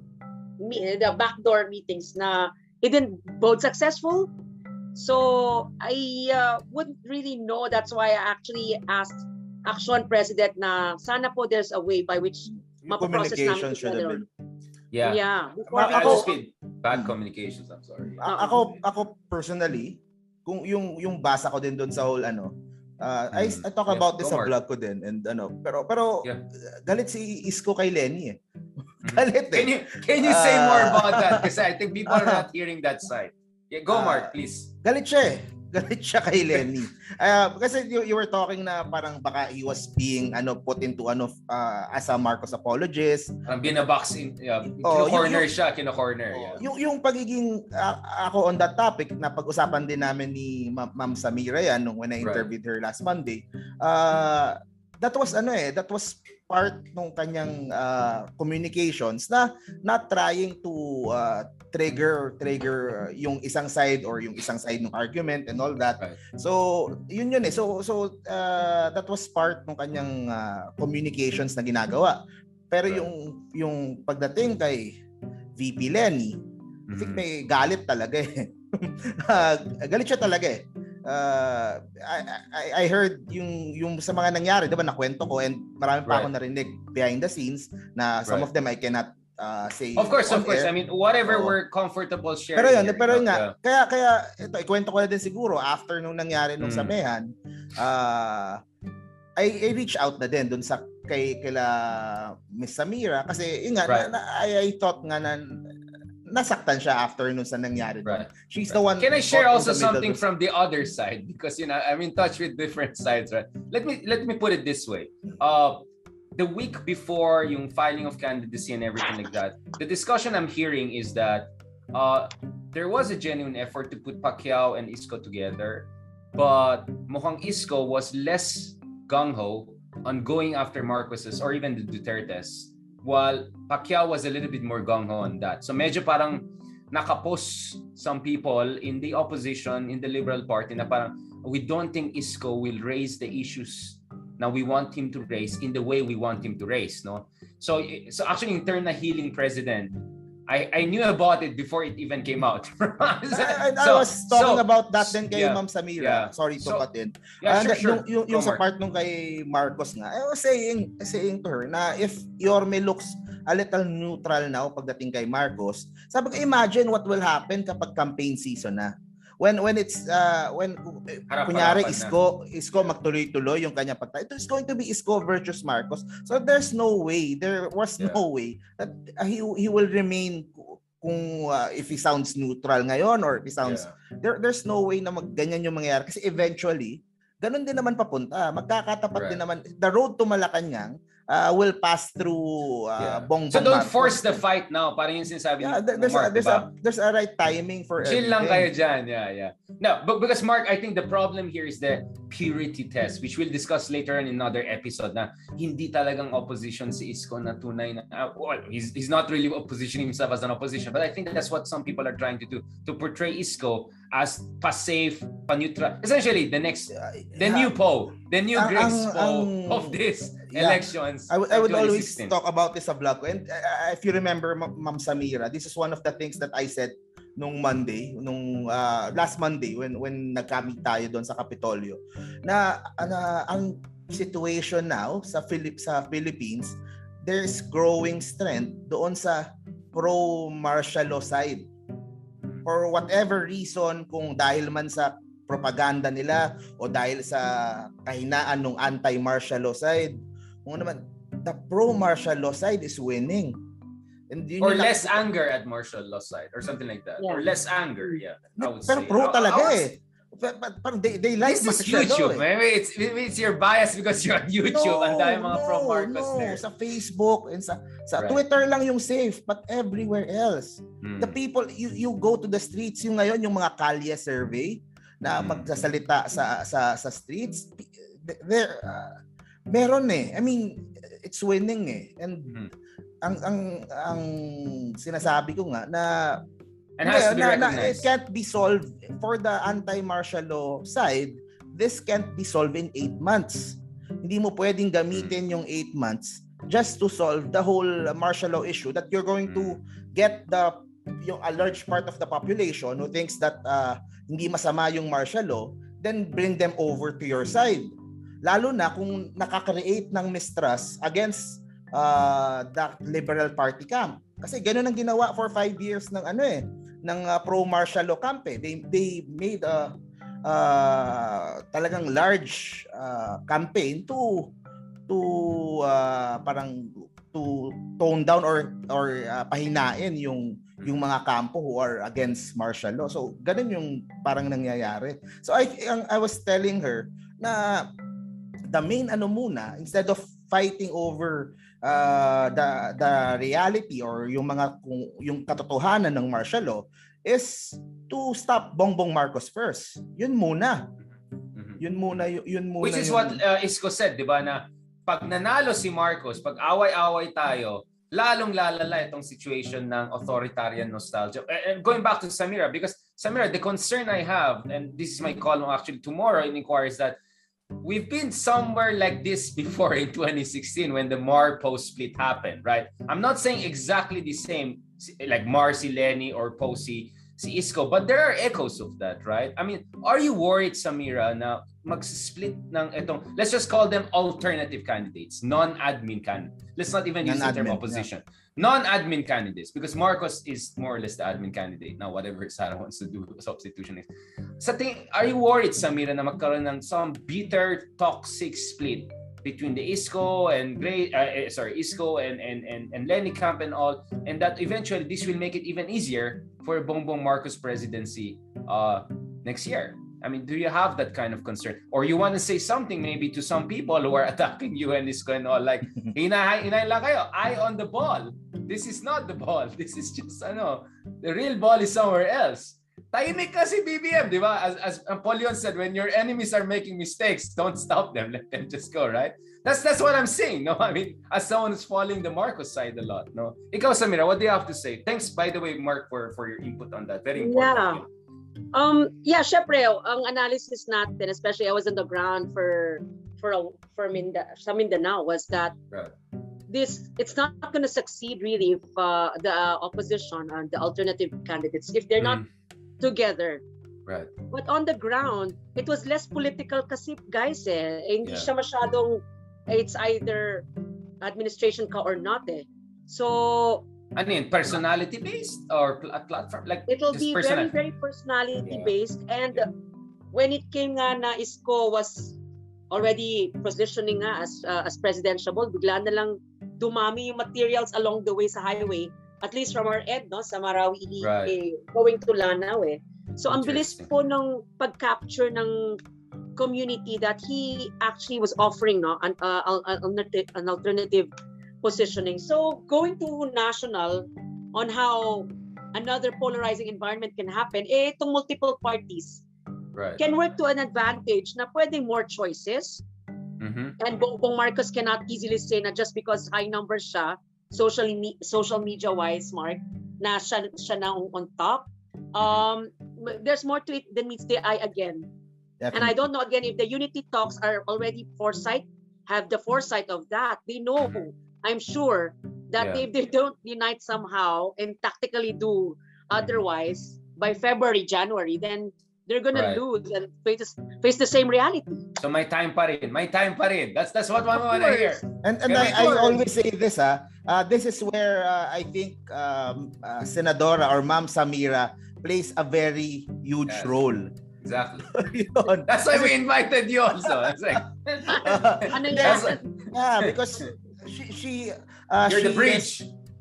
the backdoor meetings na it didn't both successful. So I uh, wouldn't really know. That's why I actually asked Action President na sana po there's a way by which mapaprocess namin ito. Yeah. Yeah. Before ako, bad communications, I'm sorry. Ako, ako personally, kung yung yung basa ko din doon sa whole ano, uh, I, I talk yeah, about this sa vlog ko din and ano, pero pero yeah. galit si Isko kay Leni eh. Galit eh. Can you, can you say uh, more about that? Kasi I think people are not hearing that side. Yeah, go Mark, uh, please. Galit siya eh. Galit siya kay Leni. Uh, kasi you, you were talking na parang baka he was being ano, put into ano, uh, as a Marcos apologist. Parang binaboxing. Yeah, oh, kino-corner siya, kino-corner. Oh, yeah. Yung, yung pagiging uh, ako on that topic, na pag-usapan din namin ni Ma- Ma'am Samira yan nung when I interviewed right. her last Monday. Uh, that was ano eh, that was part nung kanyang uh, communications na not trying to uh, trigger trigger yung isang side or yung isang side ng argument and all that. Right. So, yun yun eh. So so uh, that was part ng kanyang uh, communications na ginagawa. Pero right. yung yung pagdating kay V P Leni, mm-hmm. I think may galit talaga eh. uh, galit siya talaga eh. Uh, I, I I heard yung yung sa mga nangyari, 'di ba, nakwento ko and marami pa right. akong narinig behind the scenes na some right. of them I cannot uh, say of course, of course. Air. I mean, whatever oh. we're comfortable sharing. Pero yun, here, pero yun nga. Kaya, kaya, ito, ikwento ko na din siguro, after nung nangyari nung mm. samehan, uh, I, I reached out na din dun sa kay kila Miss Samira kasi yun nga, right. na, na, I, I thought nga na nasaktan siya after nung sa nangyari. Right. She's right. the one. Can I share also something of... from the other side? Because, you know, I'm in touch with different sides, right? Let me, let me put it this way. Uh, the week before yung filing of candidacy and everything like that, the discussion I'm hearing is that uh, there was a genuine effort to put Pacquiao and Isko together, but mukhang Isko was less gung-ho on going after Marcos's or even the Duterte's, while Pacquiao was a little bit more gung-ho on that. So medyo parang nakapos some people in the opposition, in the Liberal Party, na parang we don't think Isko will raise the issues now we want him to race in the way we want him to race, no? So, so actually, in turn na healing president, I, I knew about it before it even came out. so, I, I was talking so, about that then kay yeah, Ma'am Samira. Yeah. Sorry to so, cut in. Yeah, sure, uh, sure. Yung, yung sa part nung kay Marcos nga, I was saying, saying to her na if Yorme looks a little neutral now pagdating kay Marcos, sabi ko, imagine what will happen kapag campaign season na. When when it's uh, when harap, kunyari Isko na. Isko magtuloy-tuloy yung kanya pagta. It's going to be Isko versus Marcos. So there's no way, there was yeah. no way that he he will remain kung uh, if he sounds neutral ngayon or if he sounds yeah. there there's no way na magganyan yung mangyayari kasi eventually ganun din naman papunta. Magkakatapat right. din naman the road to Malacañang. Uh, will pass through uh, yeah. Bongbong. So don't Marcos. Force the fight now. Parang yung sinasabi yeah, there's, Mark, a, there's, a, there's a right timing for chill everything. Lang kayo dyan. Yeah, yeah. No, but because Mark, I think the problem here is the purity test, which we'll discuss later in another episode na hindi talagang opposition si Isko na tunay na, uh, well, he's, he's not really positioning himself as an opposition, but I think that's what some people are trying to do, to portray Isko as pa-safe, pa-neutral. Essentially, the next, the new Poe, the new ang, Grace ang, Poe ang, of this yeah. elections. I, w- I would always talk about this sa vlog ko. And uh, if you remember, Ma'am Samira, this is one of the things that I said nung Monday, nung uh, last Monday when when nagkamit tayo doon sa Kapitolyo, na, na ang situation now sa, Philipp, sa Philippines, there's growing strength doon sa pro-martial law side. For whatever reason, kung dahil man sa propaganda nila o dahil sa kahinaan ng anti-martial law side, kung naman, the pro-martial law side is winning. And or less na- anger at martial law side or something like that. Yeah. Or less anger, yeah. I would Pero say. pro talaga I, I was... eh. But, but, but they, they like this is YouTube. Eh. Maybe it's, maybe it's your bias because you're on YouTube. No, and dahil mga no, pro-Marcos no. there. Sa Facebook and sa, sa right. Twitter lang yung safe, but everywhere else. Hmm. The people, you, you go to the streets, yung ngayon, yung mga kalye survey na hmm. magsasalita sa, sa, sa streets, there, uh, meron eh. I mean, it's winning eh. And hmm. ang, ang, ang sinasabi ko nga na and has yeah, to be recognized. Na, na, it can't be solved for the anti-martial law side. This can't be solved in eight months. Hindi mo pwedeng gamitin mm. yung eight months just to solve the whole martial law issue that you're going mm. to get the yung a large part of the population who thinks that uh, hindi masama yung martial law, then bring them over to your side. Lalo na kung nakakreate ng mistrust against uh, the Liberal Party camp. Kasi ganun ang ginawa for five years ng ano eh, ng uh, pro-martial law camp eh. They, they made a uh, talagang large uh, campaign to to uh, parang to tone down or or uh, pahinain yung yung mga kampo who are against martial law. So ganun yung parang nangyayari. So I I was telling her na the main ano muna instead of fighting over uh, the the reality or yung mga kung, yung katotohanan ng martial law is to stop Bongbong Marcos first. Yun muna. Mm-hmm. Yun muna yun, yun muna. Which is yung... what uh, Isko said, 'di ba, na pag nanalo si Marcos, pag away-away tayo, lalong lalala itong situation ng authoritarian nostalgia. And going back to Samira, because Samira, the concern I have, and this is my column actually tomorrow in Inquiry, is that we've been somewhere like this before in twenty sixteen when the Mar-Po split happened, right? I'm not saying exactly the same like Marcy Leni or Posi, si Isko. But there are echoes of that, right? I mean, are you worried, Samira, na magsisplit ng itong, let's just call them alternative candidates, non-admin candidates. Let's not even use the term opposition. Yeah. Non-admin candidates, because Marcos is more or less the admin candidate. Now, whatever Sara wants to do, substitution is. Sa ting, are you worried, Samira, na magkaroon ng some bitter, toxic split between the Isko and Gray, uh, sorry, Isko and and and, and Leni camp and all, and that eventually this will make it even easier for Bongbong Marcos presidency uh, next year? I mean, do you have that kind of concern, or you want to say something maybe to some people who are attacking you and Isko and all, like, inahay inahay lang kayo, eye on the ball. This is not the ball. This is just, ano, the real ball is somewhere else. Tahimik kasi B B M, di ba? As, as Napoleon said, when your enemies are making mistakes, don't stop them. Let them just go, right? That's that's what I'm saying, no? I mean, as someone who's following the Marcos side a lot, no? Ikaw, Samira, what do you have to say? Thanks, by the way, Mark, for, for your input on that. Very important. Yeah. Um, yeah, syempre, ang analysis natin, especially I was on the ground for, for, a, for Minda, sa Mindanao, was that... Right. This, it's not going to succeed really if uh, the uh, opposition and the alternative candidates, if they're mm. not together. Right. But on the ground, it was less political kasi guys eh. Hindi yeah. siya masyadong, it's either administration ka or not eh. So... I mean, personality based or a platform? Like, it'll be very, very personality yeah. based. And yeah. when it came nga na Isko was already positioning nga as, uh, as presidentiable, bigla na lang dumami yung materials along the way sa highway, at least from our end, no, sa Marawi right. eh, going to Lanao eh. So ang bilis po ng pag-capture ng community that he actually was offering, no, an, uh, an alternative positioning. So going to national on how another polarizing environment can happen, eh, itong multiple parties right. can work to an advantage na pwedeng more choices. Mm-hmm. And Bongbong Marcos cannot easily say na just because high numbers siya, social, me social media-wise, Mark, na siya, siya na on top. Um, there's more to it than meets the eye again. Definitely. And I don't know, again, if the unity talks are already foresight, have the foresight of that. They know, I'm sure, that yeah. if they don't unite somehow and tactically do otherwise, by February, January, then they're gonna right. lose and face, face the same reality. So my time pa rin. My time pa rin. That's that's what I want to hear. And and I, I always say this, ah, uh, this is where uh, I think um, uh, Senadora or Ma'am Samira plays a very huge yes. role. Exactly. That's why we invited you also. It's like, ano yan? Yeah, because she she uh, you're she, the bridge.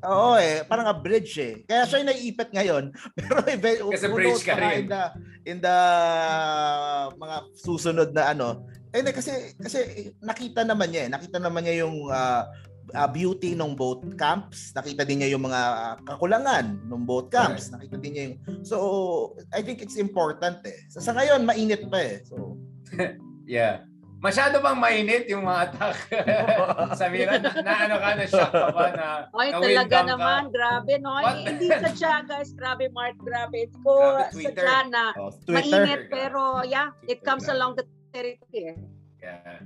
Oo eh, parang a bridge eh. Kaya siya yung naiipit ngayon. Pero kasi bridge ka rin. In the, in the uh, mga susunod na ano. Eh, kasi, kasi nakita naman niya eh. Nakita naman niya yung uh, uh, beauty ng both camps. Nakita din niya yung mga uh, kakulangan ng both camps. Right. Nakita din niya yung... So, I think it's important eh. Sa, sa ngayon, mainit pa eh. So. yeah. Masyado bang mainit yung mga attack? Samira, na, na ano ka, na-shock ka ba? Na, Oy, na talaga naman, ka. Grabe, no? What? Hindi sadya, guys. Grabe, Mark, grabe. Ito ko sadya na oh, mainit, pero yeah, it comes Twitter. Along the territory. Yeah.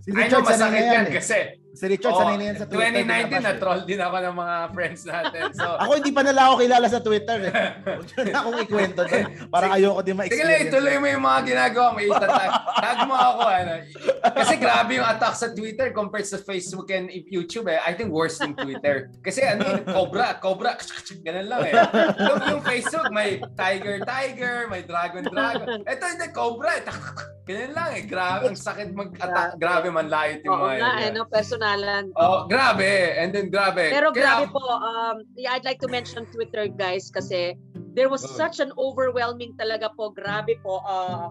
Si Richard, I know, masakit yan eh. Kasi. Si Richard, oh, sanay na yan sa Twitter. twenty nineteen, na troll din ako ng mga friends natin. So. Ako, hindi pa nala ako kilala sa Twitter eh. Huwag na akong ikwento doon. Para ayoko din ma-experience. Sige, ituloy mo yung mga ginagawa. May itatag. Tag mo ako. Ano. Kasi grabe yung attack sa Twitter compared sa Facebook and YouTube eh. I think worse than Twitter. Kasi ano yun, cobra, cobra, ganun lang eh. Look, yung Facebook, may tiger, tiger, may dragon, dragon. Ito hindi, cobra eh. Ganun lang eh. Grabe, ang sakit mag-attack. Grabe, manlayot yung mga yun. Oo na, eh, no? Personalan. Oh, grabe. And then grabe. Pero grabe po, um, yeah, I'd like to mention Twitter, guys, kasi there was oh. such an overwhelming talaga po, grabe po, uh,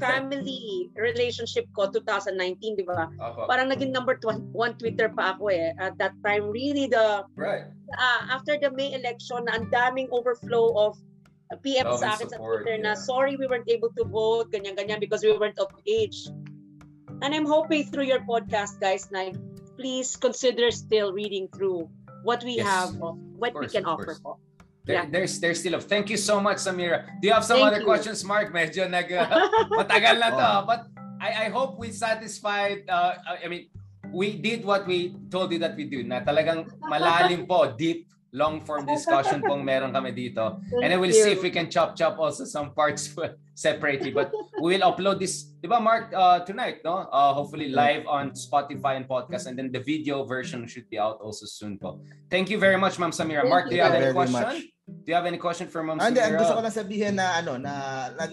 family relationship ko, twenty nineteen, di ba? Oh, parang naging number one Twitter pa ako eh. At that time, really the... Right. Uh, after the May election, ang daming overflow of P M Love sa akin support, sa Twitter yeah. na sorry we weren't able to vote, ganyan-ganyan because we weren't of age. And I'm hoping through your podcast, guys, na please consider still reading through what we yes. have, what course, we can offer po. There, yeah. There's there's still a thank you so much, Samira. Do you have some thank other you. questions, Mark? Medyo nag matagal na to, oh. but I I hope we satisfied. Uh, I mean, we did what we told you that we do. Na talagang malalim po, deep long-form discussion pong meron kami dito. And I will see if we can chop-chop also some parts separately. But we will upload this, di ba, Mark, uh, tonight, no? Uh, hopefully live on Spotify and podcast. And then the video version should be out also soon po. Thank you very much, Ma'am Samira. Mark, do you have any question? Do you have any question for Ma'am Samira? Ang gusto ko lang sabihin na, ano, na,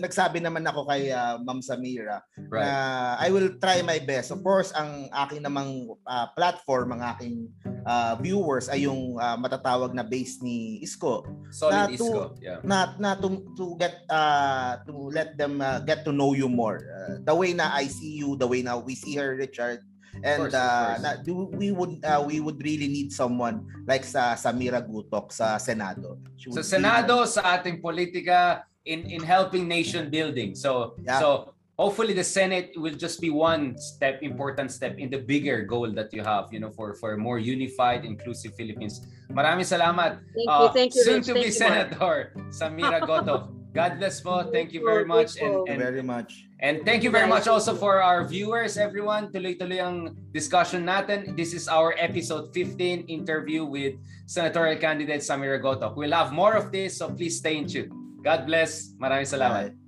nagsabi naman ako kay uh, Ma'am Samira, right, na I will try my best. Of course, ang aking namang uh, platform, ang aking Uh, viewers ay yung uh, matatawag na base ni Isko. Solid na to, Isko. Yeah. Na, na to, to get uh, to let them uh, get to know you more. Uh, the way na I see you, the way na we see her, Richard. And of course, uh, na, we would uh, we would really need someone like sa Samira Gutoc sa Senado. Sa so, Senado, her. Sa ating politika in in helping nation building. So yeah. so hopefully the Senate will just be one step, important step in the bigger goal that you have, you know, for for more unified, inclusive Philippines. Maraming salamat. Thank you, uh, thank you. Soon to be Senator Samira Gutoc. God bless po. Thank you very much. And, and very much. And thank you very much also for our viewers, everyone. Tuloy-tuloy ang discussion natin. This is our episode fifteen interview with senatorial candidate Samira Gutoc. We'll have more of this, so please stay in tune. God bless. Maraming salamat.